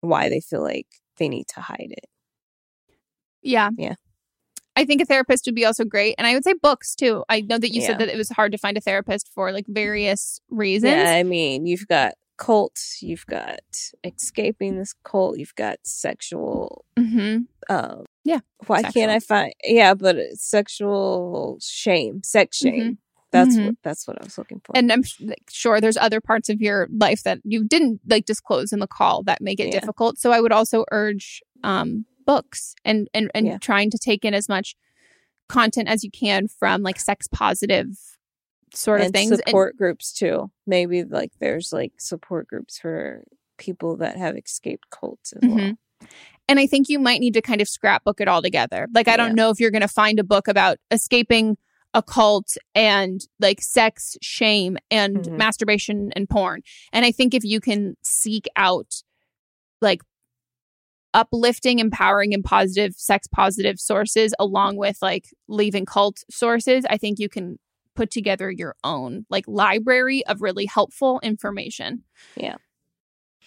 why they feel like they need to hide it. Yeah. Yeah. I think a therapist would be also great. And I would say books, too. I know that you yeah. said that it was hard to find a therapist for like various reasons. Yeah, I mean, you've got cults, you've got escaping this cult, you've got sexual. Mm-hmm. Um, yeah. Why sexual. Can't I find? Yeah, but it's sexual shame, sex shame. Mm-hmm. That's mm-hmm. what that's what I was looking for. And I'm sh- like, sure there's other parts of your life that you didn't like disclose in the call that make it yeah. difficult. So I would also urge um books and and, and yeah. trying to take in as much content as you can from like sex positive sort of and things. Support and, groups too. Maybe like there's like support groups for people that have escaped cults as mm-hmm. well. And I think you might need to kind of scrapbook it all together. Like I yeah. don't know if you're going to find a book about escaping a cult and like sex shame and mm-hmm. masturbation and porn. And I think if you can seek out like uplifting, empowering, and positive sex positive sources along with like leaving cult sources, I think you can put together your own like library of really helpful information. Yeah.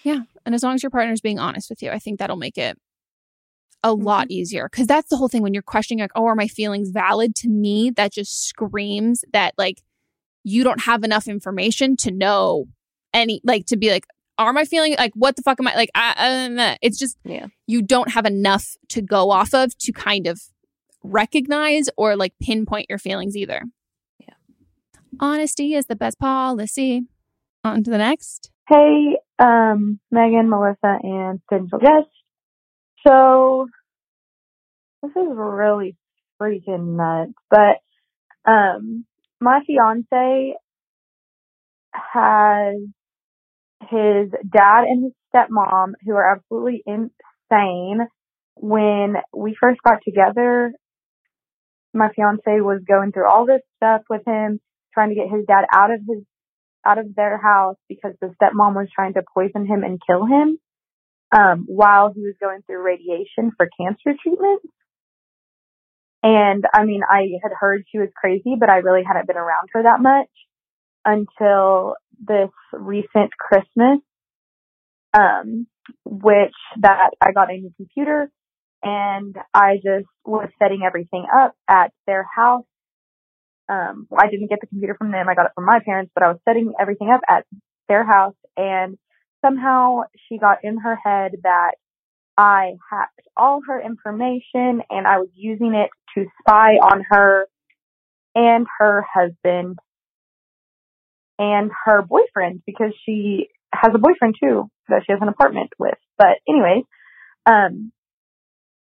Yeah. And as long as your partner's being honest with you, I think that'll make it a lot easier, because that's the whole thing when you're questioning like, oh, are my feelings valid? To me, that just screams that like you don't have enough information to know any like to be like, are my feelings like what the fuck am I like? I, I it's just yeah. you don't have enough to go off of to kind of recognize or like pinpoint your feelings either. Yeah, honesty is the best policy. On to the next. Hey, um, Megan, Melissa, and Central Jess. So, this is really freaking nuts, but um, my fiance has his dad and his stepmom, who are absolutely insane. When we first got together, my fiance was going through all this stuff with him, trying to get his dad out of his out of their house because the stepmom was trying to poison him and kill him. Um, while he was going through radiation for cancer treatment. And I mean, I had heard she was crazy, but I really hadn't been around her that much until this recent Christmas, um, which that I got a new computer and I just was setting everything up at their house. Um, I didn't get the computer from them. I got it from my parents, but I was setting everything up at their house, and somehow she got in her head that I hacked all her information and I was using it to spy on her and her husband and her boyfriend, because she has a boyfriend too that she has an apartment with. But anyways, um,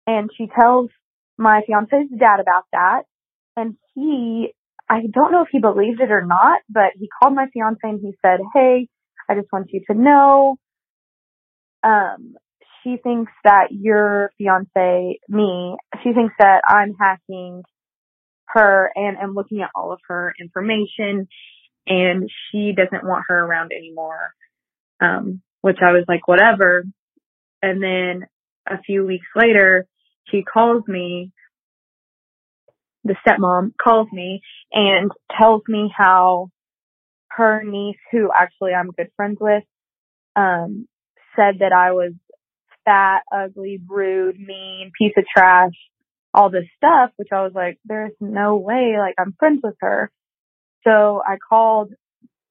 and she tells my fiance's dad about that, and he, I don't know if he believed it or not, but he called my fiance and he said, hey, I just want you to know, um, she thinks that your fiance, me, she thinks that I'm hacking her and am looking at all of her information, and she doesn't want her around anymore. Um, which I was like, whatever. And then a few weeks later, she calls me the stepmom, calls me and tells me how her niece, who actually I'm good friends with, um, said that I was fat, ugly, rude, mean, piece of trash, all this stuff, which I was like, there's no way, like, I'm friends with her. So I called,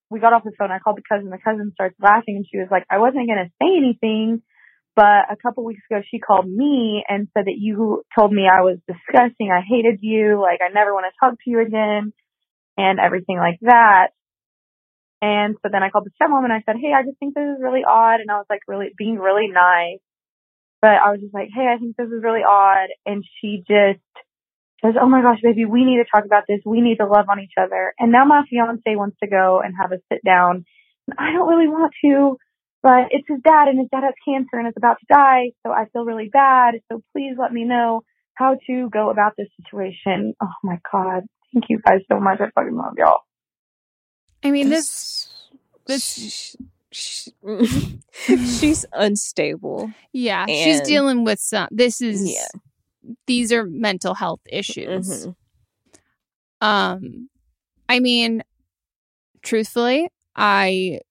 we got off the phone, I called the cousin, the cousin starts laughing, and she was like, I wasn't going to say anything, but a couple weeks ago she called me and said that you told me I was disgusting, I hated you, like, I never want to talk to you again, and everything like that. And so then I called the stepmom and I said, hey, I just think this is really odd. And I was like, really being really nice. But I was just like, hey, I think this is really odd. And she just says, oh my gosh, baby, we need to talk about this. We need to love on each other. And now my fiance wants to go and have a sit down. And I don't really want to, but it's his dad and his dad has cancer and is about to die. So I feel really bad. So please let me know how to go about this situation. Oh my God. Thank you guys so much. I fucking love y'all. I mean, this, this, this she, she, she's unstable. Yeah. And she's dealing with some, this is, yeah. these are mental health issues. Mm-hmm. Um, I mean, truthfully, I,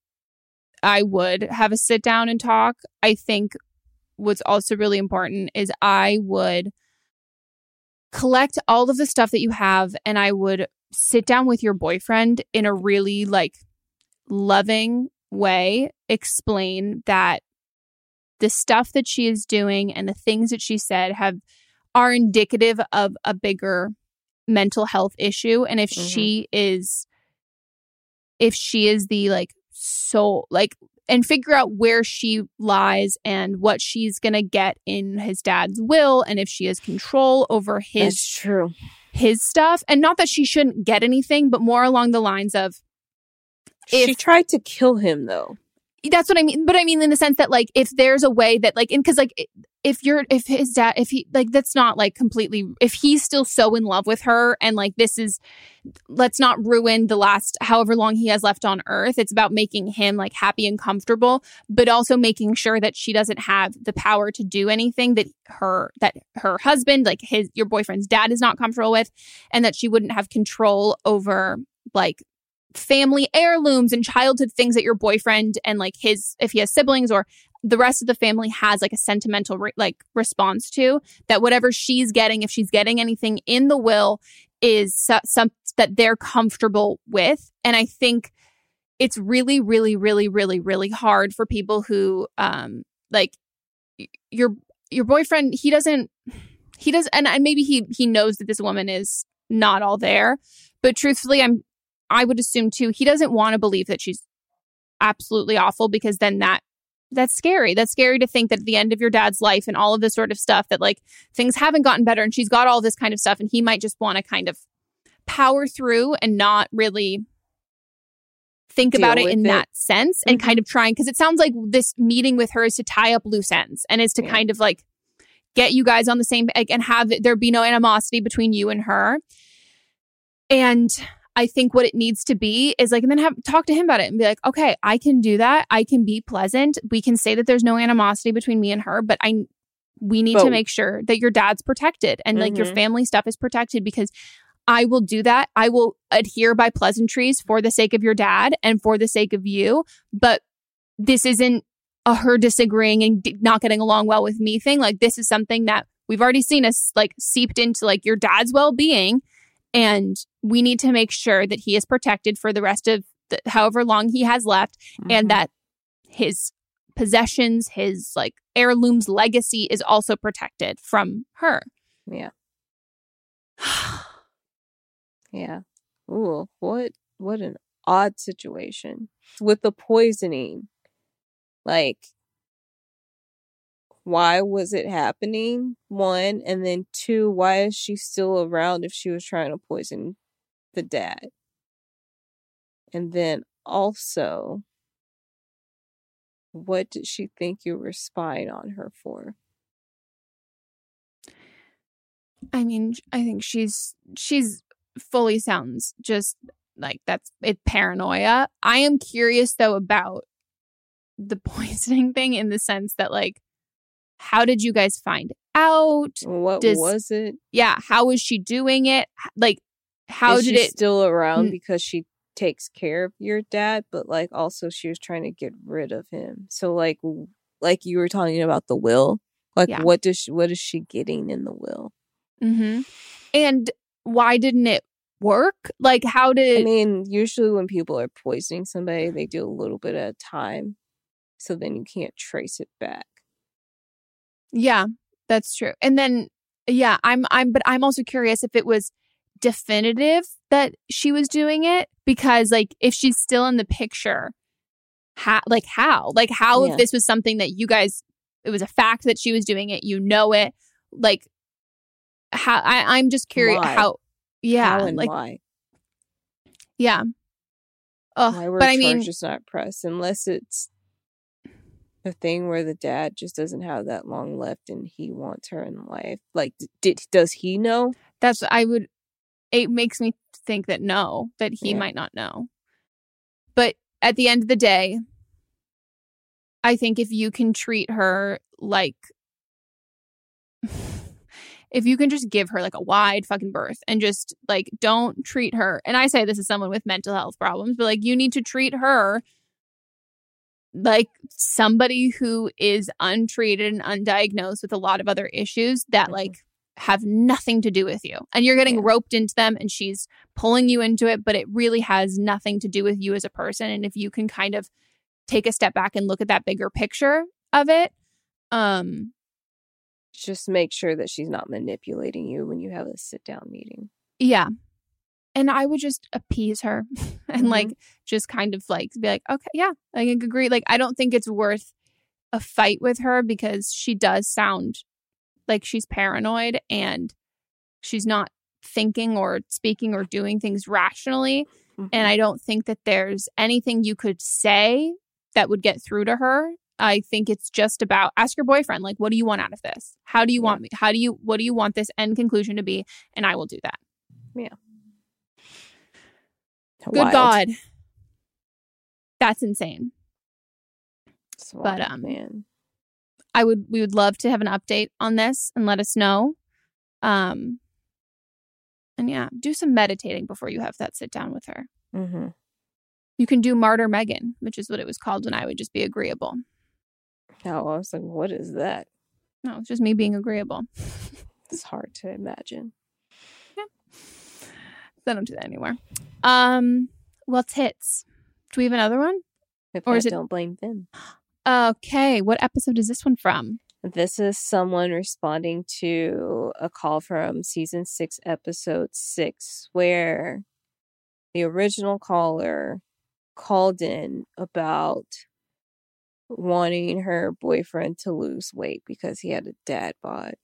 I would have a sit down and talk. I think what's also really important is I would collect all of the stuff that you have and I would sit down with your boyfriend in a really like loving way, explain that the stuff that she is doing and the things that she said have are indicative of a bigger mental health issue. And if mm-hmm. she is, if she is the like soul, like, and figure out where she lies and what she's going to get in his dad's will. And if she has control over his, that's true. his stuff. And not that she shouldn't get anything, but more along the lines of if, she tried to kill him though. That's what I mean. But I mean, in the sense that like, if there's a way that like, and cause like if you're, if his dad, if he like, that's not like completely, if he's still so in love with her and like, this is, let's not ruin the last, however long he has left on earth. It's about making him like happy and comfortable, but also making sure that she doesn't have the power to do anything that her, that her husband, like his, your boyfriend's dad is not comfortable with, and that she wouldn't have control over like family heirlooms and childhood things that your boyfriend and like his, if he has siblings or the rest of the family has like a sentimental re- like response to, that whatever she's getting, if she's getting anything in the will, is su- some that they're comfortable with. And I think it's really, really, really, really, really hard for people who um like y- your your boyfriend, he doesn't he doesn't and, and maybe he he knows that this woman is not all there, but truthfully I'm I would assume, too, he doesn't want to believe that she's absolutely awful, because then that that's scary. That's scary to think that at the end of your dad's life and all of this sort of stuff, that like things haven't gotten better and she's got all this kind of stuff and he might just want to kind of power through and not really think Deal about it in it. that sense mm-hmm. and kind of trying, because it sounds like this meeting with her is to tie up loose ends and is to yeah. kind of like get you guys on the same like, and have there be no animosity between you and her. And I think what it needs to be is like, and then have talk to him about it and be like, okay, I can do that. I can be pleasant. We can say that there's no animosity between me and her, but I, we need Boom. to make sure that your dad's protected and mm-hmm. like your family stuff is protected, because I will do that. I will adhere by pleasantries for the sake of your dad and for the sake of you. But this isn't a her disagreeing and d- not getting along well with me thing. Like this is something that we've already seen us like seeped into like your dad's well-being. And we need to make sure that he is protected for the rest of the, however long he has left, mm-hmm. and that his possessions, his like heirlooms, legacy is also protected from her. Yeah. yeah. Ooh, what, what an odd situation with the poisoning. Like, why was it happening? One, and then two, why is she still around if she was trying to poison the dad? And then also, what did she think you were spying on her for? I mean, I think she's she's fully sounds just like that's it, paranoia. I am curious though about the poisoning thing in the sense that like, How did you guys find out? What Does, was it? Yeah. How was she doing it? Like, how Is did she it still around mm- because she takes care of your dad, but like also she was trying to get rid of him. So like, like you were talking about the will, like yeah. what does she, what is she getting in the will? Mm-hmm. And why didn't it work? Like, how did? I mean, usually when people are poisoning somebody, they do a little bit at a time, so then you can't trace it back. Yeah, that's true. And then, yeah, I'm, I'm, but I'm also curious if it was definitive that she was doing it, because like if she's still in the picture, how, like how, like how yeah. if this was something that you guys, it was a fact that she was doing it, you know it, like how I, I'm just curious why? how, yeah, how and like why, yeah, oh, why were but I mean, just not pressed unless it's a thing where the dad just doesn't have that long left and he wants her in life. Like, did does he know? That's I would. It makes me think that no, that he yeah. might not know. But at the end of the day, I think if you can treat her like, if you can just give her like a wide fucking berth and just like, don't treat her. And I say this as someone with mental health problems, but like you need to treat her like somebody who is untreated and undiagnosed with a lot of other issues that mm-hmm. like, have nothing to do with you, and you're getting yeah. roped into them and she's pulling you into it, but it really has nothing to do with you as a person. And if you can kind of take a step back and look at that bigger picture of it, um just make sure that she's not manipulating you when you have a sit down meeting. Yeah. And I would just appease her and mm-hmm. like just kind of like be like, okay, yeah, I can agree. Like, I don't think it's worth a fight with her because she does sound like she's paranoid and she's not thinking or speaking or doing things rationally. Mm-hmm. And I don't think that there's anything you could say that would get through to her. I think it's just about ask your boyfriend, like, what do you want out of this? How do you yeah. want me? How do you, what do you want this end conclusion to be? And I will do that. Yeah. Good wild. God. That's insane. It's wild, but, um, man. I would, we would love to have an update on this and let us know. Um, and yeah, do some meditating before you have that sit down with her. Mm-hmm. You can do Martyr Meghan, which is what it was called when I would just be agreeable. Oh, I was like, what is that? No, it's just me being agreeable. It's hard to imagine. Yeah. I don't do that anywhere. Um, well, tits. Do we have another one? If or is it Don't Blame Them? Okay, what episode is this one from? This is someone responding to a call from season six, episode six, where the original caller called in about wanting her boyfriend to lose weight because he had a dad bod.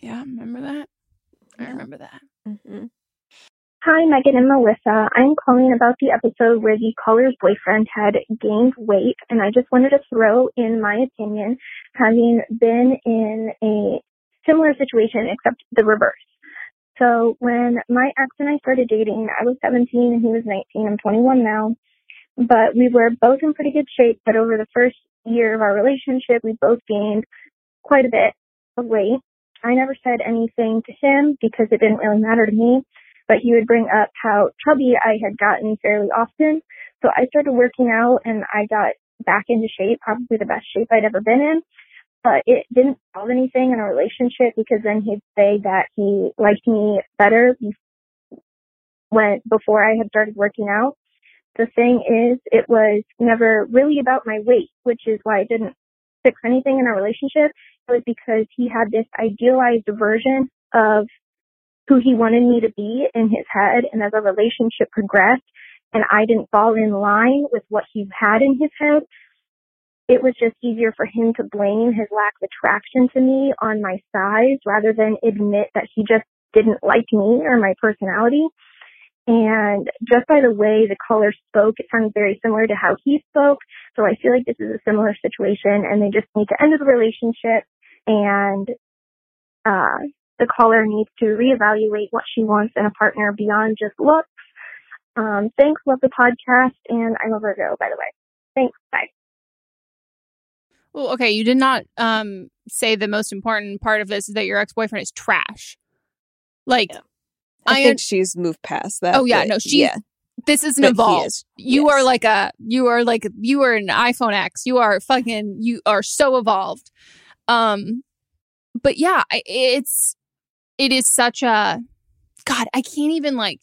Yeah, remember that? I remember that. Mm-hmm. Hi, Meghan and Melissa. I'm calling about the episode where the caller's boyfriend had gained weight, and I just wanted to throw in my opinion, having been in a similar situation except the reverse. So when my ex and I started dating, I was seventeen and he was nineteen. I'm twenty-one now, but we were both in pretty good shape. But over the first year of our relationship, we both gained quite a bit of weight. I never said anything to him because it didn't really matter to me. But he would bring up how chubby I had gotten fairly often. So I started working out and I got back into shape, probably the best shape I'd ever been in. But it didn't solve anything in our relationship because then he'd say that he liked me better when before I had started working out. The thing is, it was never really about my weight, which is why it didn't fix anything in our relationship. It was because he had this idealized version of who he wanted me to be in his head. And as our relationship progressed and I didn't fall in line with what he had in his head, it was just easier for him to blame his lack of attraction to me on my size rather than admit that he just didn't like me or my personality. And just by the way the caller spoke, it sounded very similar to how he spoke. So I feel like this is a similar situation and they just need to end the relationship and, uh, the caller needs to reevaluate what she wants in a partner beyond just looks. Um, thanks. Love the podcast. And I'm a Virgo, by the way. Thanks. Bye. Well, okay, you did not um, say the most important part of this is that your ex-boyfriend is trash. Like, yeah. I, I think un- she's moved past that. Oh yeah, no, she. Yeah. This isn't involved. Is. You yes. are like a. You are like you are an iPhone X. You are fucking. You are so evolved. Um, but yeah, it's it is such a. God, I can't even like.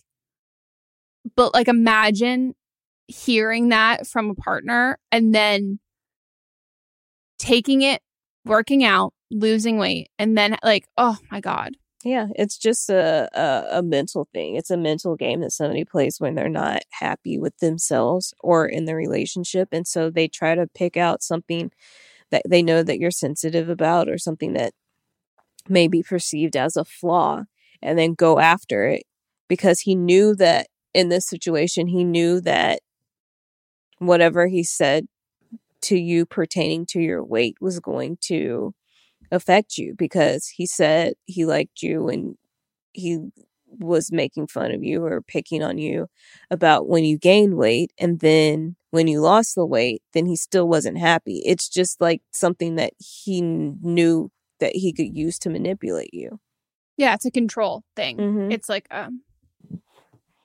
But like, imagine hearing that from a partner and then taking it, working out, losing weight, and then like, oh my God. Yeah, it's just a, a a mental thing. It's a mental game that somebody plays when they're not happy with themselves or in the relationship. And so they try to pick out something that they know that you're sensitive about or something that may be perceived as a flaw and then go after it, because he knew that in this situation, he knew that whatever he said to you pertaining to your weight was going to affect you, because he said he liked you and he was making fun of you or picking on you about when you gained weight, and then when you lost the weight, then he still wasn't happy. It's just like something that he knew that he could use to manipulate you. Yeah, it's a control thing. Mm-hmm. It's like um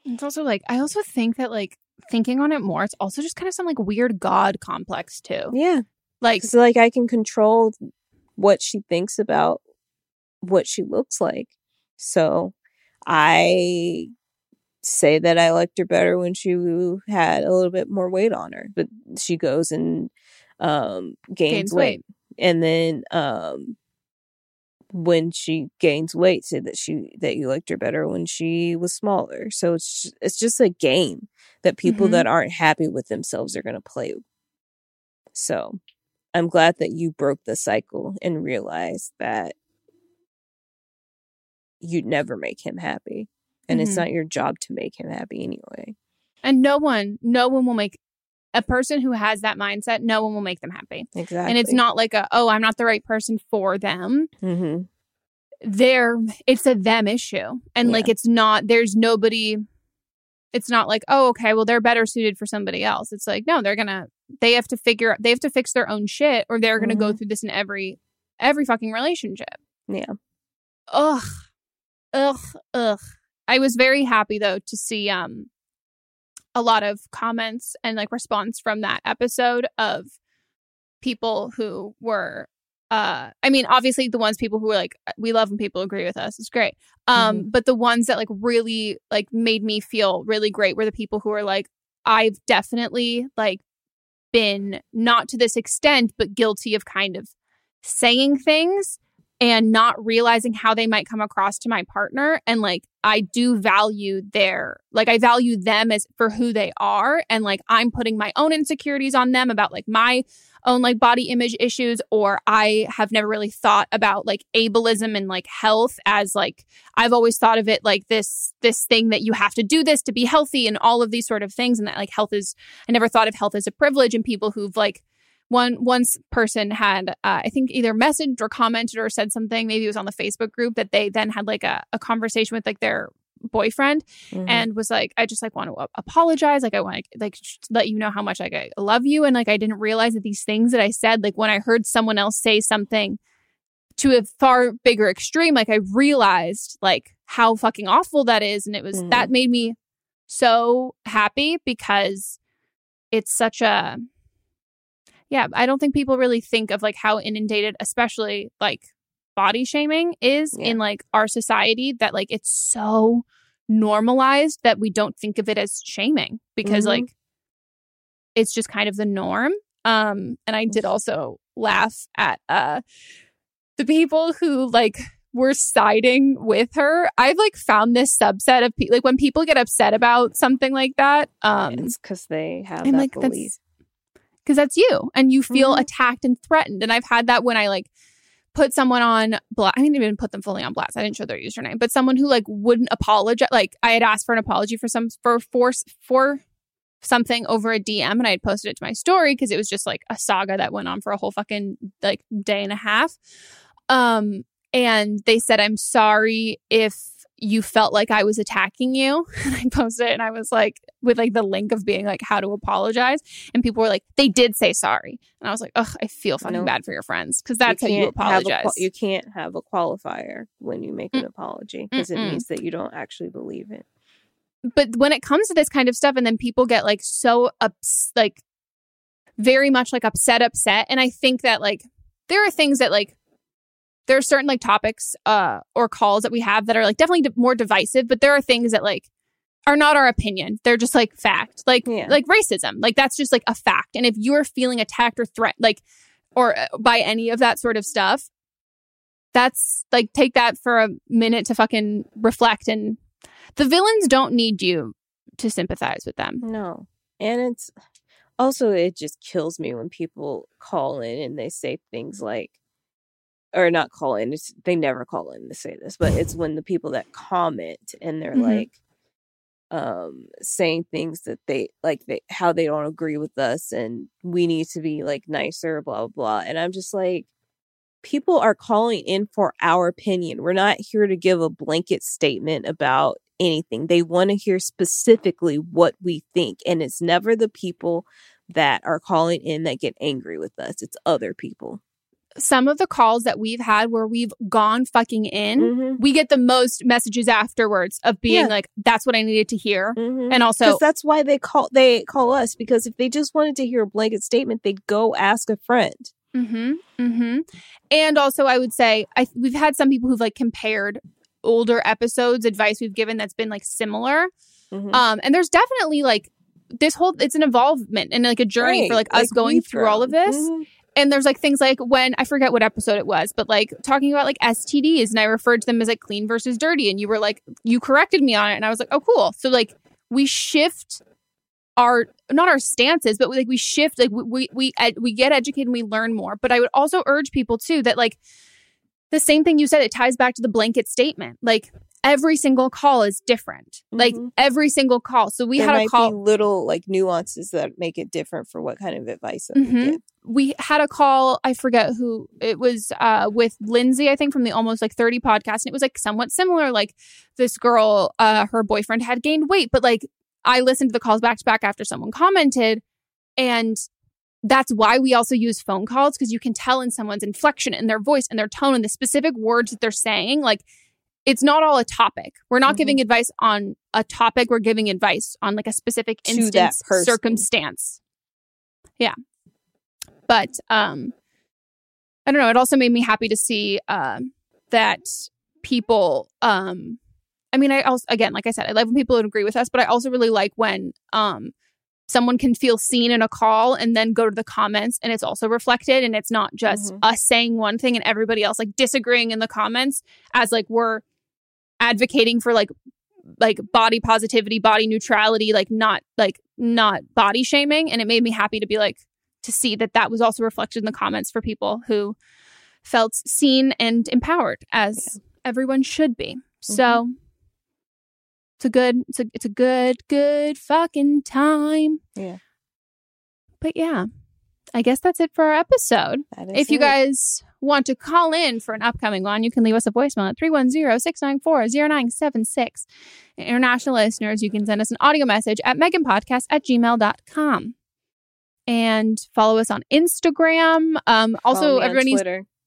it's also like, I also think that like thinking on it more, it's also just kind of some like weird God complex too. Yeah, like so like I can control what she thinks about what she looks like. So I say that I liked her better when she had a little bit more weight on her, but she goes and um, gains, gains weight. weight. And then um, when she gains weight, say that she that you liked her better when she was smaller. So it's just, it's just a game that people mm-hmm. that aren't happy with themselves are going to play. So I'm glad that you broke the cycle and realized that you'd never make him happy. And mm-hmm. it's not your job to make him happy anyway. And no one, no one will make a person who has that mindset. No one will make them happy. Exactly. And it's not like a, oh, I'm not the right person for them. Mm-hmm. They're, it's a them issue. And yeah. like, it's not, there's nobody, it's not like, oh, okay, well, they're better suited for somebody else. It's like, no, they're going to, They have to figure they have to fix their own shit, or they're going to mm-hmm. go through this in every every fucking relationship. Yeah. Ugh. Ugh. Ugh. I was very happy, though, to see um a lot of comments and like response from that episode of people who were. Uh, I mean, obviously, the ones people who were like, we love when people agree with us. It's great. Um, mm-hmm. But the ones that like really like made me feel really great were the people who were like, I've definitely like. been not to this extent, but guilty of kind of saying things and not realizing how they might come across to my partner. And like, I do value their, like, I value them as for who they are. And like, I'm putting my own insecurities on them about like my own like body image issues, or I have never really thought about like ableism and like health as like, I've always thought of it like this, this thing that you have to do this to be healthy and all of these sort of things. And that like health is, I never thought of health as a privilege. And people who've like one, once person had, uh, I think either messaged or commented or said something, maybe it was on the Facebook group, that they then had like a, a conversation with like their boyfriend mm-hmm. and was like, I just like want to apologize, like I want to like sh- let you know how much like I love you, and like I didn't realize that these things that I said, like when I heard someone else say something to a far bigger extreme, like I realized like how fucking awful that is. And it was mm-hmm. that made me so happy, because it's such a yeah I don't think people really think of like how inundated, especially like body shaming is yeah. in like our society, that like it's so normalized that we don't think of it as shaming, because mm-hmm. like it's just kind of the norm. Um and I did also laugh at uh the people who like were siding with her. I've like found this subset of people, like when people get upset about something like that, um it's because they have I'm that like belief. That's because that's you and you feel mm-hmm. attacked and threatened. And I've had that when I like put someone on blast. I didn't even put them fully on blast. I didn't show their username, but someone who like wouldn't apologize. Like I had asked for an apology for some for for, for something over a D M, and I had posted it to my story because it was just like a saga that went on for a whole fucking like day and a half. Um, and they said, "I'm sorry if you felt like I was attacking you. And I posted it and I was like, with like the link of being like how to apologize. And people were like, they did say sorry. And I was like, ugh, I feel fucking no. bad for your friends. Because that's you how you apologize. A, you can't have a qualifier when you make an Mm-mm. apology. Because it means that you don't actually believe it. But when it comes to this kind of stuff, and then people get like so ups, like very much like upset, upset. And I think that like there are things that like, there are certain like topics uh, or calls that we have that are like definitely de- more divisive, but there are things that like are not our opinion. They're just like fact, like yeah. like racism, like that's just like a fact. And if you're feeling attacked or threat, like or uh, by any of that sort of stuff, that's like take that for a minute to fucking reflect. And the villains don't need you to sympathize with them. No, and it's also it just kills me when people call in and they say things like. Or not call in. It's, they never call in to say this, but it's when the people that comment and they're mm-hmm. like um, saying things that they like, they, how they don't agree with us and we need to be like nicer, blah, blah, blah. And I'm just like, people are calling in for our opinion. We're not here to give a blanket statement about anything. They want to hear specifically what we think. And it's never the people that are calling in that get angry with us. It's other people. Some of the calls that we've had where we've gone fucking in, mm-hmm. we get the most messages afterwards of being yeah. like, that's what I needed to hear. Mm-hmm. And also that's why they call they call us, because if they just wanted to hear a blanket statement, they'd go ask a friend. Mm-hmm. Mm-hmm. And also I would say I, we've had some people who've like compared older episodes, advice we've given that's been like similar. Mm-hmm. Um, and there's definitely like this whole, it's an involvement and like a journey right. for like us like going through grown. all of this. Mm-hmm. And there's like things like when, I forget what episode it was, but like talking about like S T Ds and I referred to them as like clean versus dirty. And you were like, you corrected me on it. And I was like, oh, cool. So like we shift our, not our stances, but we, like we shift, like we, we, we get educated and we learn more. But I would also urge people too, that like the same thing you said, it ties back to the blanket statement. Like every single call is different. Mm-hmm. Like every single call. So we there had a call. There might be little like nuances that make it different for what kind of advice that mm-hmm. we get. We had a call, I forget who, it was uh, with Lindsay, I think, from the Almost Like thirty podcast. And it was like somewhat similar. Like this girl, uh, her boyfriend had gained weight. But like I listened to the calls back to back after someone commented. And that's why we also use phone calls, because you can tell in someone's inflection and in their voice and their tone and the specific words that they're saying. Like it's not all a topic. We're not mm-hmm. giving advice on a topic. We're giving advice on like a specific to instance, circumstance. Yeah. But um, I don't know. It also made me happy to see uh, that people. Um, I mean, I also again, like I said, I love when people don't agree with us, but I also really like when um, someone can feel seen in a call and then go to the comments and it's also reflected. And it's not just mm-hmm. us saying one thing and everybody else like disagreeing in the comments as like we're advocating for like like body positivity, body neutrality, like not like not body shaming. And it made me happy to be like. To see that that was also reflected in the comments for people who felt seen and empowered, as yeah. everyone should be. Mm-hmm. So it's a good, it's a, it's a good, good fucking time. Yeah. But yeah, I guess that's it for our episode. If it. you guys want to call in for an upcoming one, you can leave us a voicemail at three one zero, six nine four, zero nine seven six. International listeners, you can send us an audio message at meghan podcast at gmail dot com. And follow us on Instagram. Um, also, everybody.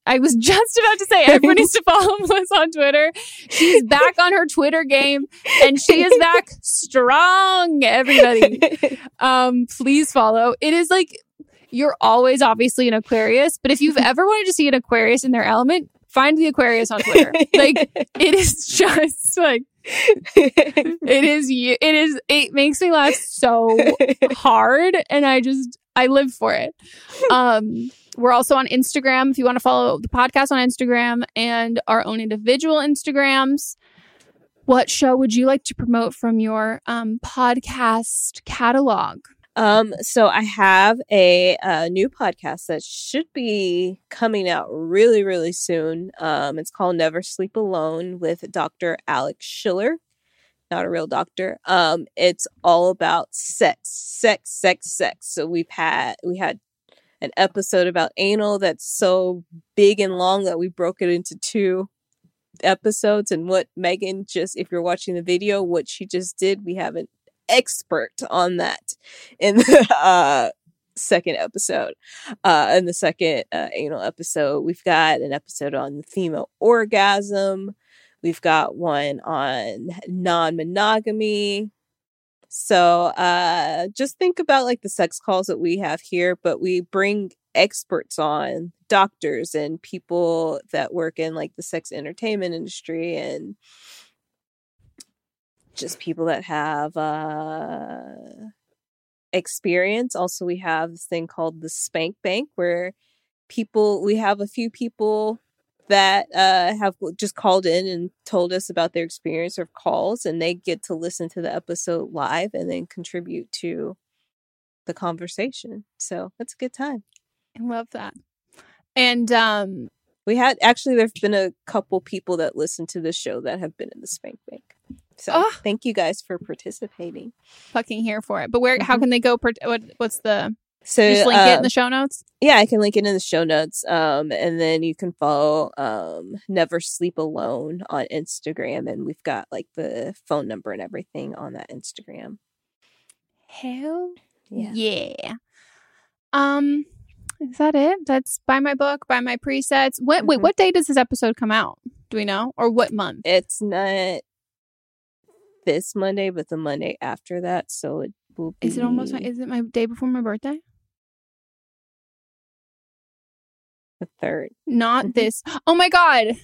I was just about to say everyone needs to follow us on Twitter. She's back on her Twitter game, and she is back strong. Everybody, um, please follow. It is like you're always obviously an Aquarius, but if you've ever wanted to see an Aquarius in their element, find the Aquarius on Twitter. Like it is just like. it is it is it makes me laugh so hard, and I just I live for it. Um we're also on Instagram if you want to follow the podcast on Instagram and our own individual Instagrams. What show would you like to promote from your um podcast catalog? Um, so I have a, a new podcast that should be coming out really, really soon. Um, it's called Never Sleep Alone with Doctor Alex Schiller. Not a real doctor. Um, it's all about sex, sex, sex, sex. So we've had we had an episode about anal that's so big and long that we broke it into two episodes and what Meghan just, if you're watching the video, what she just did, we have an expert on that in the uh, second episode. Uh, in the second uh, anal episode, we've got an episode on the theme of orgasm. We've got one on non-monogamy. So uh, just think about like the sex calls that we have here, but we bring experts on, doctors and people that work in like the sex entertainment industry and just people that have uh, experience. Also, we have this thing called the Spank Bank where people, we have a few people that uh, have just called in and told us about their experience or calls, and they get to listen to the episode live and then contribute to the conversation. So that's a good time. I love that. And um, we had actually, there's been a couple people that listen to the show that have been in the Spank Bank. So oh, thank you guys for participating. Fucking here for it. But where? Mm-hmm. How can they go? Per- what, what's the? So you just link um, it in the show notes. Yeah, I can link it in the show notes. Um, and then you can follow um Never Sleep Alone on Instagram, and we've got like the phone number and everything on that Instagram. Hell yeah. Yeah. Um. Is that it? That's buy my book, buy my presets. What, mm-hmm. Wait, what day does this episode come out? Do we know? Or what month? It's not this Monday, but the Monday after that. So it will be... Is it almost my... Is it my day before my birthday? The third. Not this... Oh my God!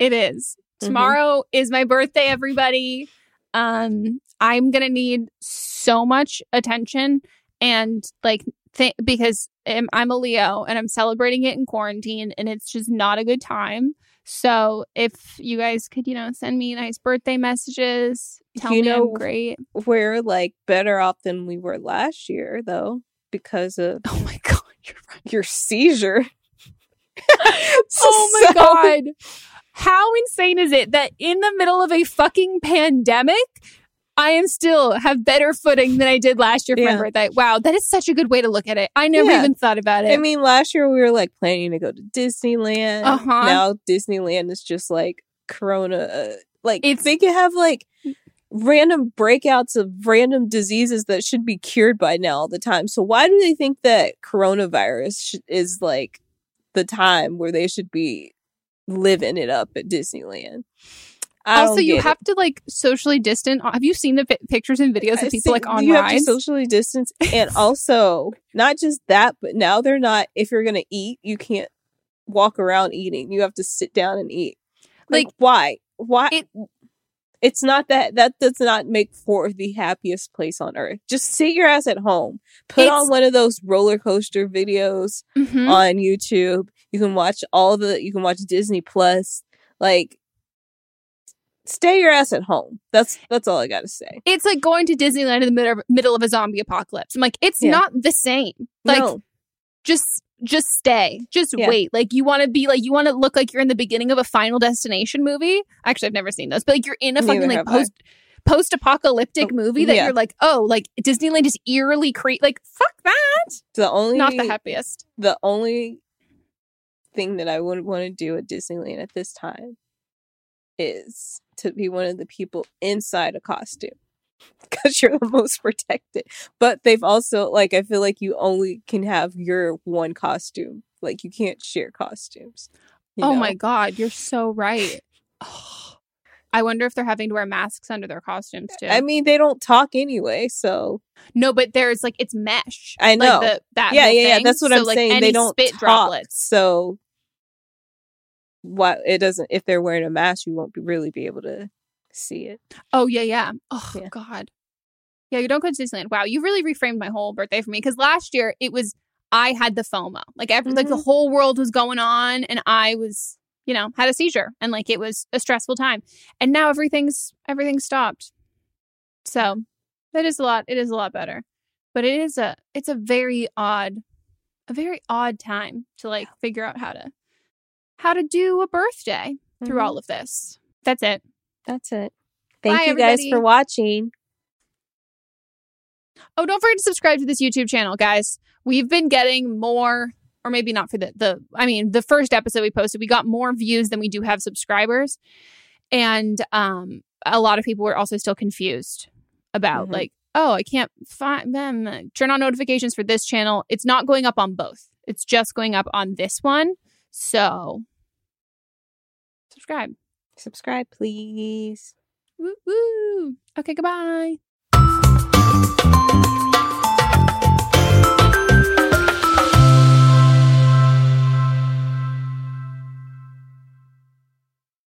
It is. Tomorrow mm-hmm. is my birthday, everybody. Um, I'm going to need so much attention and like... Th- because um, I'm a Leo and I'm celebrating it in quarantine and it's just not a good time. So if you guys could, you know, send me nice birthday messages, tell you me know, I'm great. We're like better off than we were last year, though, because of oh my God, you're right. Your seizure. Oh my so- God. How insane is it that in the middle of a fucking pandemic, I am still have better footing than I did last year for yeah. my birthday. Wow, that is such a good way to look at it. I never yeah. even thought about it. I mean, last year we were like planning to go to Disneyland. Uh-huh. Now Disneyland is just like Corona. Uh, like it's, they can have like random breakouts of random diseases that should be cured by now all the time. So why do they think that coronavirus sh- is like the time where they should be living it up at Disneyland? Also, you have it. to like socially distance. Have you seen the p- pictures and videos of people like on you rides? You have to socially distance, and also not just that, but now they're not. If you're gonna eat, you can't walk around eating. You have to sit down and eat. Like, like why? Why? It, it's not that that does not make for the happiest place on earth. Just sit your ass at home. Put on one of those roller coaster videos mm-hmm. on YouTube. You can watch all the. You can watch Disney Plus. Like. Stay your ass at home. That's that's all I got to say. It's like going to Disneyland in the middle of, middle of a zombie apocalypse. I'm like, it's yeah. not the same. Like, no. just just stay. Just yeah. wait. Like, you want to be like, you want to look like you're in the beginning of a Final Destination movie. Actually, I've never seen those. But like, you're in a fucking Neither like post, post-apocalyptic oh, movie that yeah. you're like, oh, like Disneyland is eerily creepy. Like, fuck that. The only Not the happiest. The only thing that I would want to do at Disneyland at this time is to be one of the people inside a costume because you're the most protected. But they've also, like, I feel like you only can have your one costume. Like, you can't share costumes. Oh know? my God, you're so right. Oh, I wonder if they're having to wear masks under their costumes too. I mean, they don't talk anyway, so no. But there's like it's mesh. I know like the, that. Yeah, yeah, thing. yeah. That's what so, I'm like, saying. They don't spit talk, droplets. So. What it doesn't if they're wearing a mask, you won't be really be able to see it. Oh yeah, yeah. Oh yeah. God, yeah. You don't go to Disneyland. Wow, you really reframed my whole birthday for me because last year it was I had the FOMO, like every mm-hmm. like the whole world was going on, and I was you know had a seizure, and like it was a stressful time, and now everything's everything's stopped. So that is a lot. It is a lot better, but it is a it's a very odd, a very odd time to like figure out how to. How to do a birthday through mm-hmm. all of this. That's it. That's it. Thank Bye, you everybody. guys for watching. Oh, don't forget to subscribe to this YouTube channel, guys. We've been getting more or maybe not for the, the, I mean, the first episode we posted, we got more views than we do have subscribers. And um, a lot of people were also still confused about mm-hmm. like, oh, I can't find them. Turn on notifications for this channel. It's not going up on both. It's just going up on this one. So subscribe. Subscribe, please. Woo woo. Okay, goodbye.